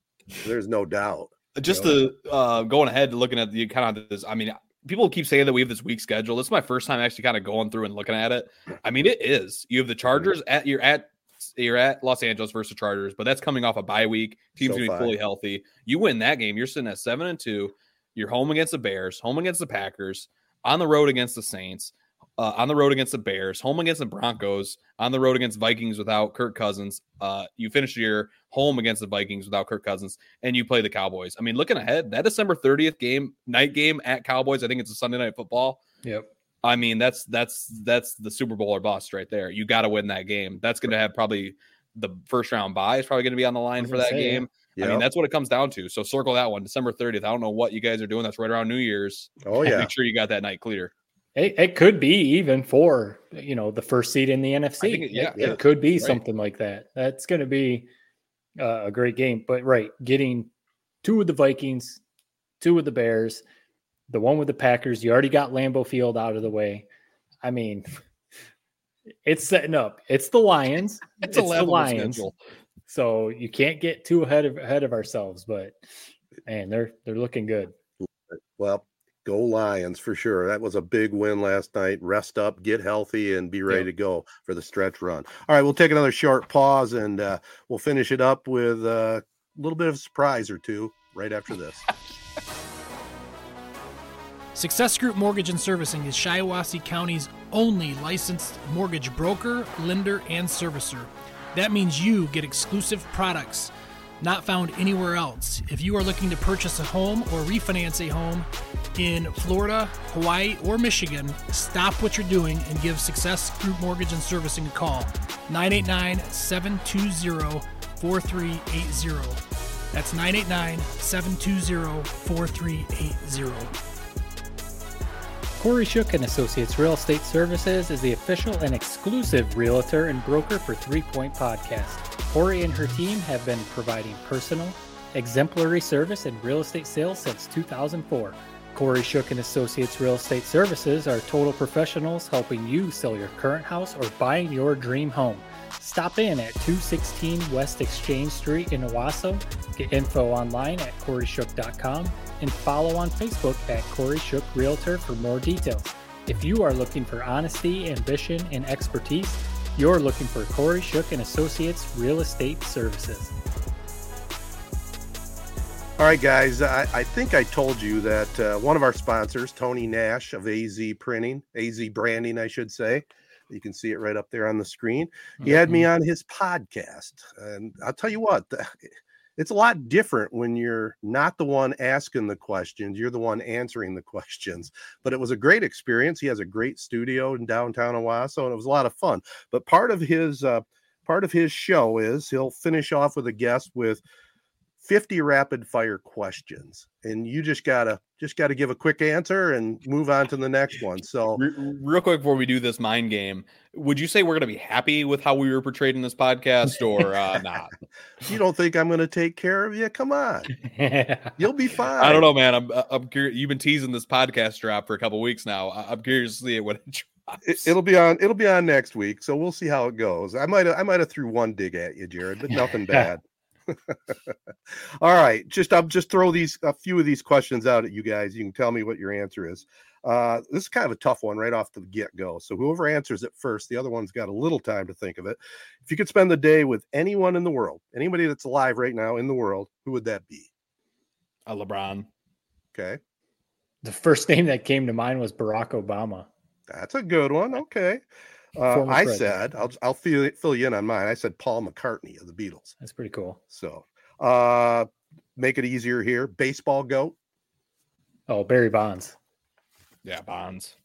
There's no doubt. Just to going ahead, looking at the kind of this, I mean, people keep saying that we have this week schedule. This is my first time actually kind of going through and looking at it. I mean, it is. You have the Chargers at you're at Los Angeles versus Chargers, but that's coming off a bye week. Team's gonna be fully healthy. You win that game, you're sitting at 7-2. You're home against the Bears, home against the Packers, on the road against the Saints, on the road against the Bears, home against the Broncos, on the road against Vikings without Kirk Cousins. You finish your home against the Vikings without Kirk Cousins, and you play the Cowboys. I mean, looking ahead, that December 30th game, night game at Cowboys, I think it's a Sunday Night Football. Yep. I mean, that's the Super Bowl or bust right there. You got to win that game. That's going to have probably the first round bye is probably going to be on the line for that game. Yep. I mean, that's what it comes down to. So circle that one, December 30th. I don't know what you guys are doing. That's right around New Year's. Oh, yeah. Make sure you got that night clear. It could be even for, you know, the first seed in the NFC. It could be something like that. That's going to be a great game. But, getting two of the Vikings, two of the Bears, the one with the Packers. You already got Lambeau Field out of the way. I mean, it's setting up. It's the Lions. It's the Lions. Schedule. So you can't get too ahead of ourselves, but man, they're looking good. Well, go Lions for sure. That was a big win last night. Rest up, get healthy, and be ready to go for the stretch run. All right, we'll take another short pause, and we'll finish it up with a little bit of a surprise or two right after this. Success Group Mortgage and Servicing is Shiawassee County's only licensed mortgage broker, lender, and servicer. That means you get exclusive products not found anywhere else. If you are looking to purchase a home or refinance a home in Florida, Hawaii, or Michigan, stop what you're doing and give Success Group Mortgage and Servicing a call. 989-720-4380. That's 989-720-4380. Kori Shook and Associates Real Estate Services is the official and exclusive realtor and broker for 3 Point Podcast. Kori and her team have been providing personal, exemplary service in real estate sales since 2004. Kori Shook and Associates Real Estate Services are total professionals helping you sell your current house or buying your dream home. Stop in at 216 West Exchange Street in Owasso. Get info online at korishook.com and follow on Facebook at Kori Shook Realtor for more details. If you are looking for honesty, ambition, and expertise, you're looking for Kori Shook and Associates Real Estate Services. All right, guys, I think I told you that one of our sponsors, Tony Nash of AZee Branding, I should say. You can see it right up there on the screen. He had me on his podcast, and I'll tell you what, it's a lot different when you're not the one asking the questions, you're the one answering the questions. But it was a great experience. He has a great studio in downtown Owasso, and it was a lot of fun. But part of his show is he'll finish off with a guest with 50 rapid fire questions, and you just gotta give a quick answer and move on to the next one. So real quick before we do this mind game, would you say we're gonna be happy with how we were portrayed in this podcast or not? You don't think I'm gonna take care of you? Come on, you'll be fine. I don't know, man. I'm curious. You've been teasing this podcast drop for a couple weeks now. I'm curious to see it when it drops. It'll be on next week, so we'll see how it goes. I might have threw one dig at you, Jared, but nothing bad. All right, I'll just throw a few of these questions out at you guys. You can tell me what your answer is. This is kind of a tough one right off the get-go, so whoever answers it first, the other one's got a little time to think of it. If you could spend the day with anyone in the world, anybody that's alive right now in the world, who would that be? LeBron. Okay. The first name that came to mind was Barack Obama. That's a good one. Okay. I said, I'll fill you in on mine. I said Paul McCartney of the Beatles. That's pretty cool. So make it easier here. Baseball goat. Oh, Barry Bonds. Yeah, Bonds.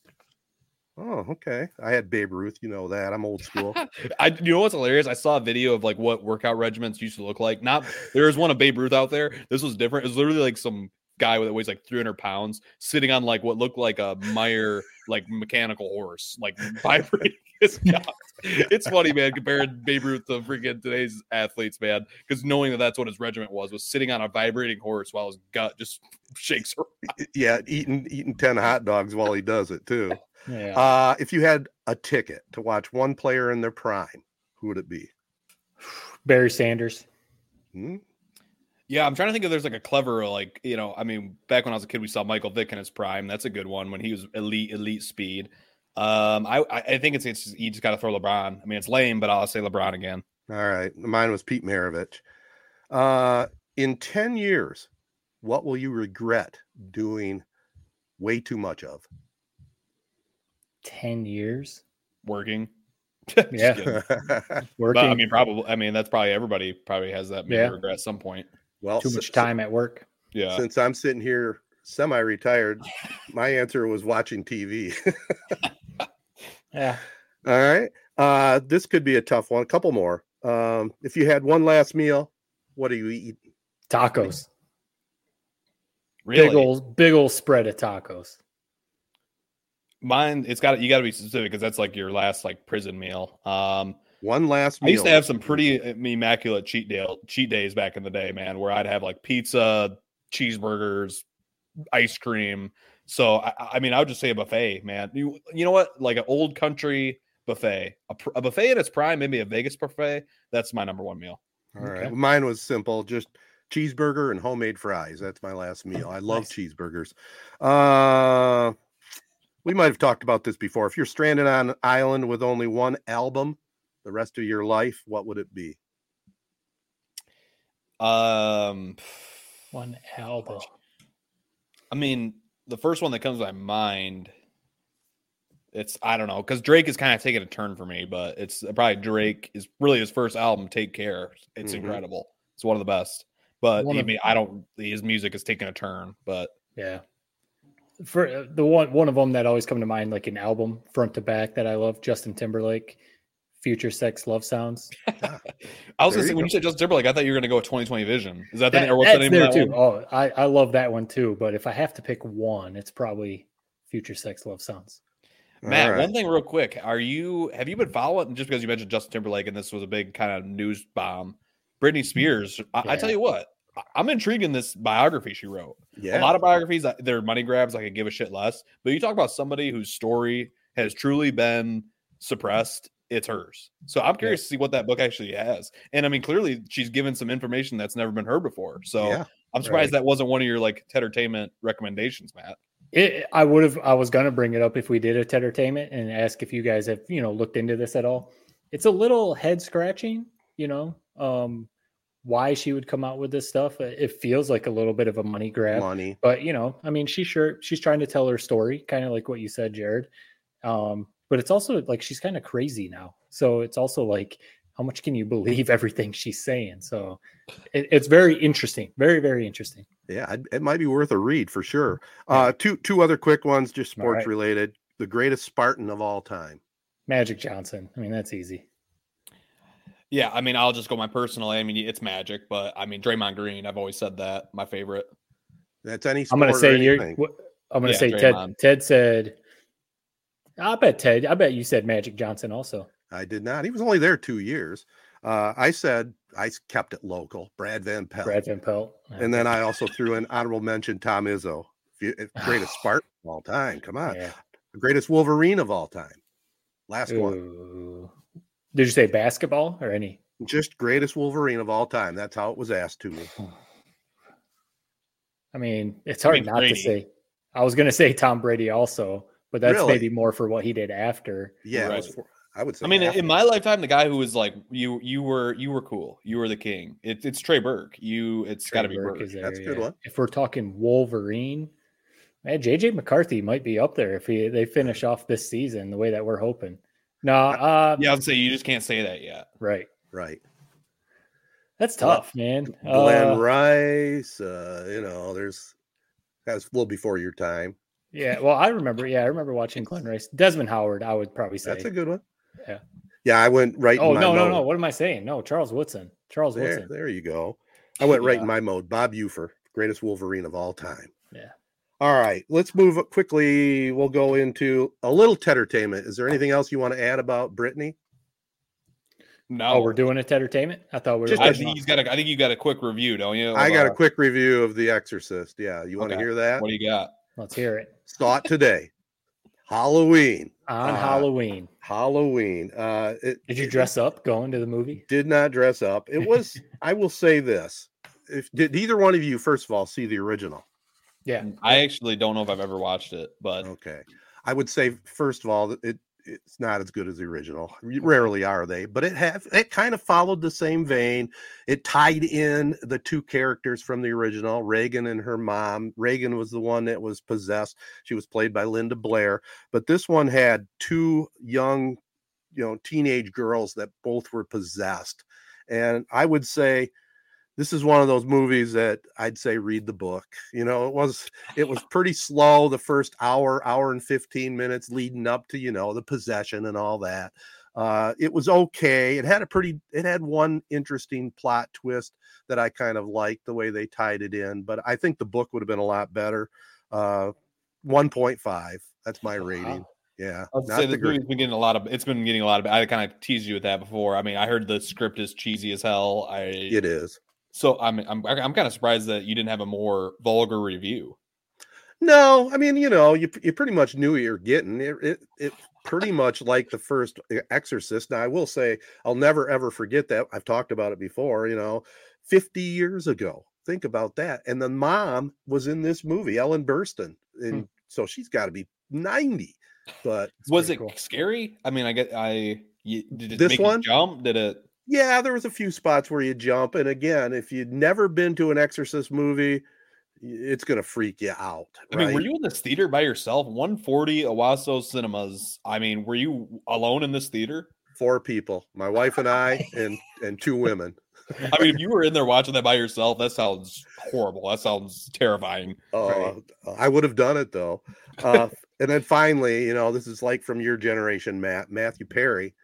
Oh, okay. I had Babe Ruth. You know that. I'm old school. You know what's hilarious? I saw a video of like what workout regimens used to look like. There was one of Babe Ruth out there. This was different. It was literally like some guy that weighs like 300 pounds sitting on like what looked like a Meyer like mechanical horse, like vibrating his gut. It's funny, man, comparing Babe Ruth to freaking today's athletes, man, because knowing that's what his regiment was sitting on a vibrating horse while his gut just shakes around. Yeah, eating 10 hot dogs while he does it too. Yeah. If you had a ticket to watch one player in their prime, who would it be? Barry Sanders. Yeah, I'm trying to think if there's like a clever, like, you know, I mean, back when I was a kid, we saw Michael Vick in his prime. That's a good one when he was elite speed. I think it's you just got to throw LeBron. I mean, it's lame, but I'll say LeBron again. All right. Mine was Pete Maravich. In 10 years, what will you regret doing way too much of? 10 years? Working. Yeah. Working. But, I mean, that's probably everybody has that regret at some point. Well, too much time at work. Yeah. Since I'm sitting here semi-retired, my answer was watching TV. Yeah. All right. This could be a tough one. A couple more. If you had one last meal, what do you eat? Tacos. Really? Big old spread of tacos. Mine, you got to be specific because that's like your last like prison meal. One last meal. I used to have some pretty immaculate cheat days back in the day, man, where I'd have like pizza, cheeseburgers, ice cream. So I mean, I would just say a buffet, man. You know what? Like an old country buffet, a buffet in its prime, maybe a Vegas buffet. That's my number one meal. All right. Mine was simple, just cheeseburger and homemade fries. That's my last meal. I love cheeseburgers. We might have talked about this before. If you're stranded on an island with only one album the rest of your life, what would it be? One album. I mean, the first one that comes to my mind, it's, I don't know, because Drake is kind of taking a turn for me, but it's probably Drake is really his first album, Take Care. It's incredible. It's one of the best. But his music is taking a turn. But yeah, for the one of them that always come to mind, like an album front to back that I love, Justin Timberlake, Future Sex Love Sounds. I was gonna say when you said Justin Timberlake, I thought you were gonna go with 2020 Vision. Is that the name? That's there too. Oh, I love that one too. But if I have to pick one, it's probably Future Sex Love Sounds. Matt, right. One thing real quick. Have you been following, just because you mentioned Justin Timberlake and this was a big kind of news bomb, Britney Spears? I tell you what, I'm intrigued in this biography she wrote. Yeah. A lot of biographies, they're money grabs. I could give a shit less. But you talk about somebody whose story has truly been suppressed, it's hers. So I'm curious to see what that book actually has. And I mean, clearly she's given some information that's never been heard before. So I'm surprised that wasn't one of your like Tedtertainment recommendations, Matt. I was going to bring it up if we did a Tedtertainment and ask if you guys have, looked into this at all. It's a little head scratching, why she would come out with this stuff. It feels like a little bit of a money grab, but I mean, she's trying to tell her story, kind of like what you said, Jared. But it's also like, she's kind of crazy now. So it's also like, how much can you believe everything she's saying? So it's very interesting. Very, very interesting. Yeah, it might be worth a read for sure. Two other quick ones, just sports related. The greatest Spartan of all time. Magic Johnson. I mean, that's easy. Yeah, I mean, I'll just go my personal. I mean, it's Magic, but I mean, Draymond Green, I've always said that. My favorite. That's any sport. I'm going to say Draymond. Ted said, I bet you said Magic Johnson also. I did not. He was only there 2 years. I kept it local. Brad Van Pelt. And then I also threw in honorable mention Tom Izzo. Greatest Spartan of all time. Come on. Yeah. The greatest Wolverine of all time. Last one. Did you say basketball or any? Just greatest Wolverine of all time. That's how it was asked to me. I mean, it's hard not to say. I was going to say Tom Brady also, but that's maybe more for what he did after. Yeah. Right. I would say. I mean, in my lifetime, the guy who was like you were cool, you were the king. It's Trey Burke. It's got to be Burke. That's a good one. If we're talking Wolverine, man, JJ McCarthy might be up there if they finish off this season the way that we're hoping. No, I'd say you just can't say that yet. Right. That's tough, man. Glenn Rice, that's a little before your time. Yeah, well, I remember watching Glenn Rice. Desmond Howard, I would probably say. That's a good one. Yeah. Yeah, I went right in my mode. Oh, no. What am I saying? No, Charles Woodson. There you go. I went right in my mode. Bob Ufer, greatest Wolverine of all time. Yeah. All right, let's move up quickly. We'll go into a little Tedtertainment. Is there anything else you want to add about Brittany? No. Oh, we're doing a Tedtertainment? I thought we were. I think you got a quick review, don't you? I got a quick review of The Exorcist. Yeah, you want to hear that? What do you got? Let's hear it. Saw it today. Halloween. Did you dress up going to the movie? Did not dress up. It was, I will say this. Did either one of you, first of all, see the original? Yeah. I actually don't know if I've ever watched it, but. Okay. I would say, first of all, it's not as good as the original. Rarely are they, but it kind of followed the same vein. It tied in the two characters from the original, Reagan and her mom. Reagan was the one that was possessed. She was played by Linda Blair, but this one had two young, teenage girls that both were possessed. And I would say this is one of those movies that I'd say read the book. It was pretty slow the first hour and 15 minutes leading up to, the possession and all that. It was okay. It had one interesting plot twist that I kind of liked the way they tied it in, but I think the book would have been a lot better. 1.5. That's my rating. Wow. Yeah, I'll say this movie's been getting a lot of. I kind of teased you with that before. I mean, I heard the script is cheesy as hell. It is. So I'm kind of surprised that you didn't have a more vulgar review. No, I mean, you pretty much knew what you're getting. It pretty much like the first Exorcist. Now, I will say I'll never, ever forget that. I've talked about it before, 50 years ago. Think about that. And the mom was in this movie, Ellen Burstyn. And so she's got to be 90. But was it cool. Scary? I mean, did it this make one? You jump? Did it? Yeah, there was a few spots where you jump. And again, if you'd never been to an Exorcist movie, it's going to freak you out. I mean, were you in this theater by yourself? 140 Owasso Cinemas. I mean, were you alone in this theater? 4 people, my wife and I, and 2 women. I mean, if you were in there watching that by yourself, that sounds horrible. That sounds terrifying. Right? I would have done it, though. And then finally, this is like from your generation, Matthew Perry,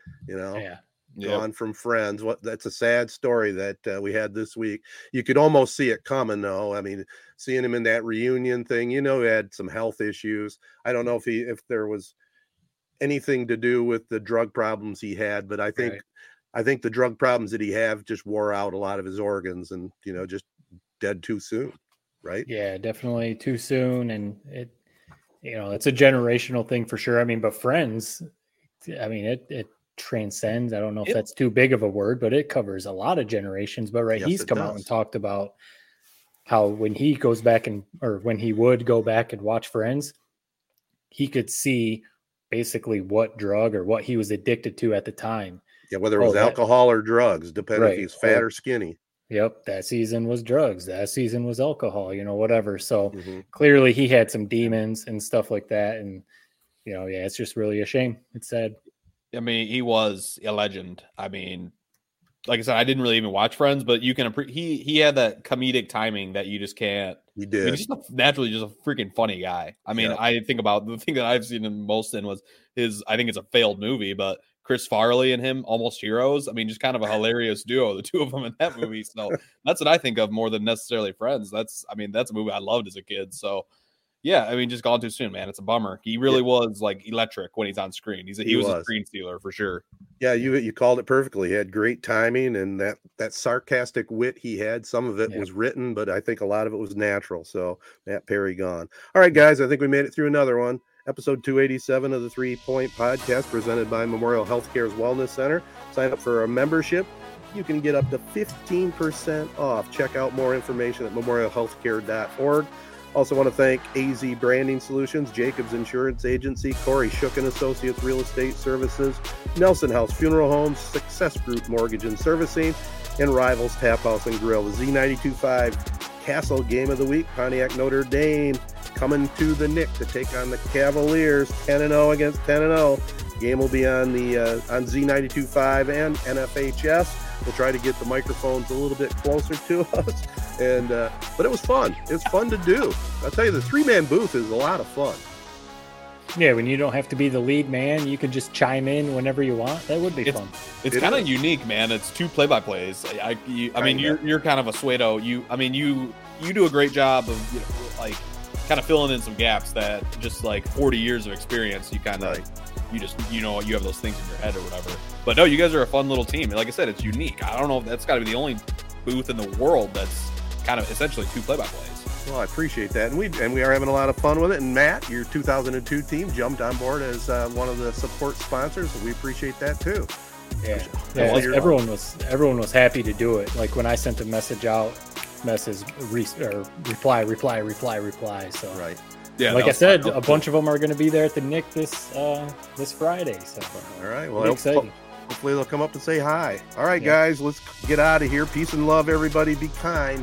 gone from Friends. That's a sad story that we had this week. You could almost see it coming, though. I mean, seeing him in that reunion thing, he had some health issues. I don't know if there was anything to do with the drug problems he had, but I think the drug problems that he had just wore out a lot of his organs, and just dead too soon, right? Yeah, definitely too soon, and it, it's a generational thing for sure. I mean, but Friends, I mean, it transcends. I don't know if that's too big of a word, but it covers a lot of generations. But he's come out and talked about how when he goes back when he would go back and watch Friends, he could see basically what drug or what he was addicted to at the time. Yeah, whether it was alcohol or drugs, depending if he's fat or skinny. Yep, that season was drugs. That season was alcohol, whatever. So clearly he had some demons and stuff like that. And, it's just really a shame. It's sad. I mean, he was a legend. I mean, like I said, I didn't really even watch Friends, but you can he had that comedic timing that you just can't. He did. I mean, naturally just a freaking funny guy. I mean, I think about the thing that I've seen him most in was his, I think it's a failed movie, but Chris Farley and him, Almost Heroes. I mean, just kind of a hilarious duo, the two of them in that movie. So that's what I think of more than necessarily Friends. That's a movie I loved as a kid. So yeah, I mean, just gone too soon, man. It's a bummer. He really was like electric when he's on screen. He was a screen stealer for sure. Yeah, you called it perfectly. He had great timing, and that sarcastic wit he had, some of it was written, but I think a lot of it was natural. So Matt Perry gone. All right, guys, I think we made it through another one. Episode 287 of the 3-Point Podcast, presented by Memorial Healthcare's Wellness Center. Sign up for a membership. You can get up to 15% off. Check out more information at memorialhealthcare.org. Also want to thank AZee Branding Solutions, Jacobs Insurance Agency, Kori Shook and Associates Real Estate Services, Nelson House Funeral Home, Success Group Mortgage and Servicing, and Rivals Tap House and Grill. The Z92.5 Castle Game of the Week, Pontiac Notre Dame coming to the Nick to take on the Cavaliers, 10-0 against 10-0. Game will be on the on Z92.5 and NFHS. We'll try to get the microphones a little bit closer to us, and but it was fun. It's fun to do. I'll tell you, the 3-man booth is a lot of fun. Yeah, when you don't have to be the lead man, you can just chime in whenever you want. That would be fun. It's kind of unique, man. It's 2 play-by-plays. You're kind of a Suedo. You do a great job of kind of filling in some gaps that just 40 years of experience. You kind of. You just, you have those things in your head or whatever. But no, you guys are a fun little team. And like I said, it's unique. I don't know if that's got to be the only booth in the world that's kind of essentially 2 play-by-plays. Well, I appreciate that. And we are having a lot of fun with it. And Matt, your 2002 team jumped on board as one of the support sponsors. We appreciate that too. Yeah. Everyone was happy to do it. Like when I sent the message out, reply. So. Right. Yeah, like I said, a bunch of them are going to be there at the Nick this Friday. So, all right. Well, hopefully they'll come up and say hi. All right, guys, let's get out of here. Peace and love, everybody. Be kind.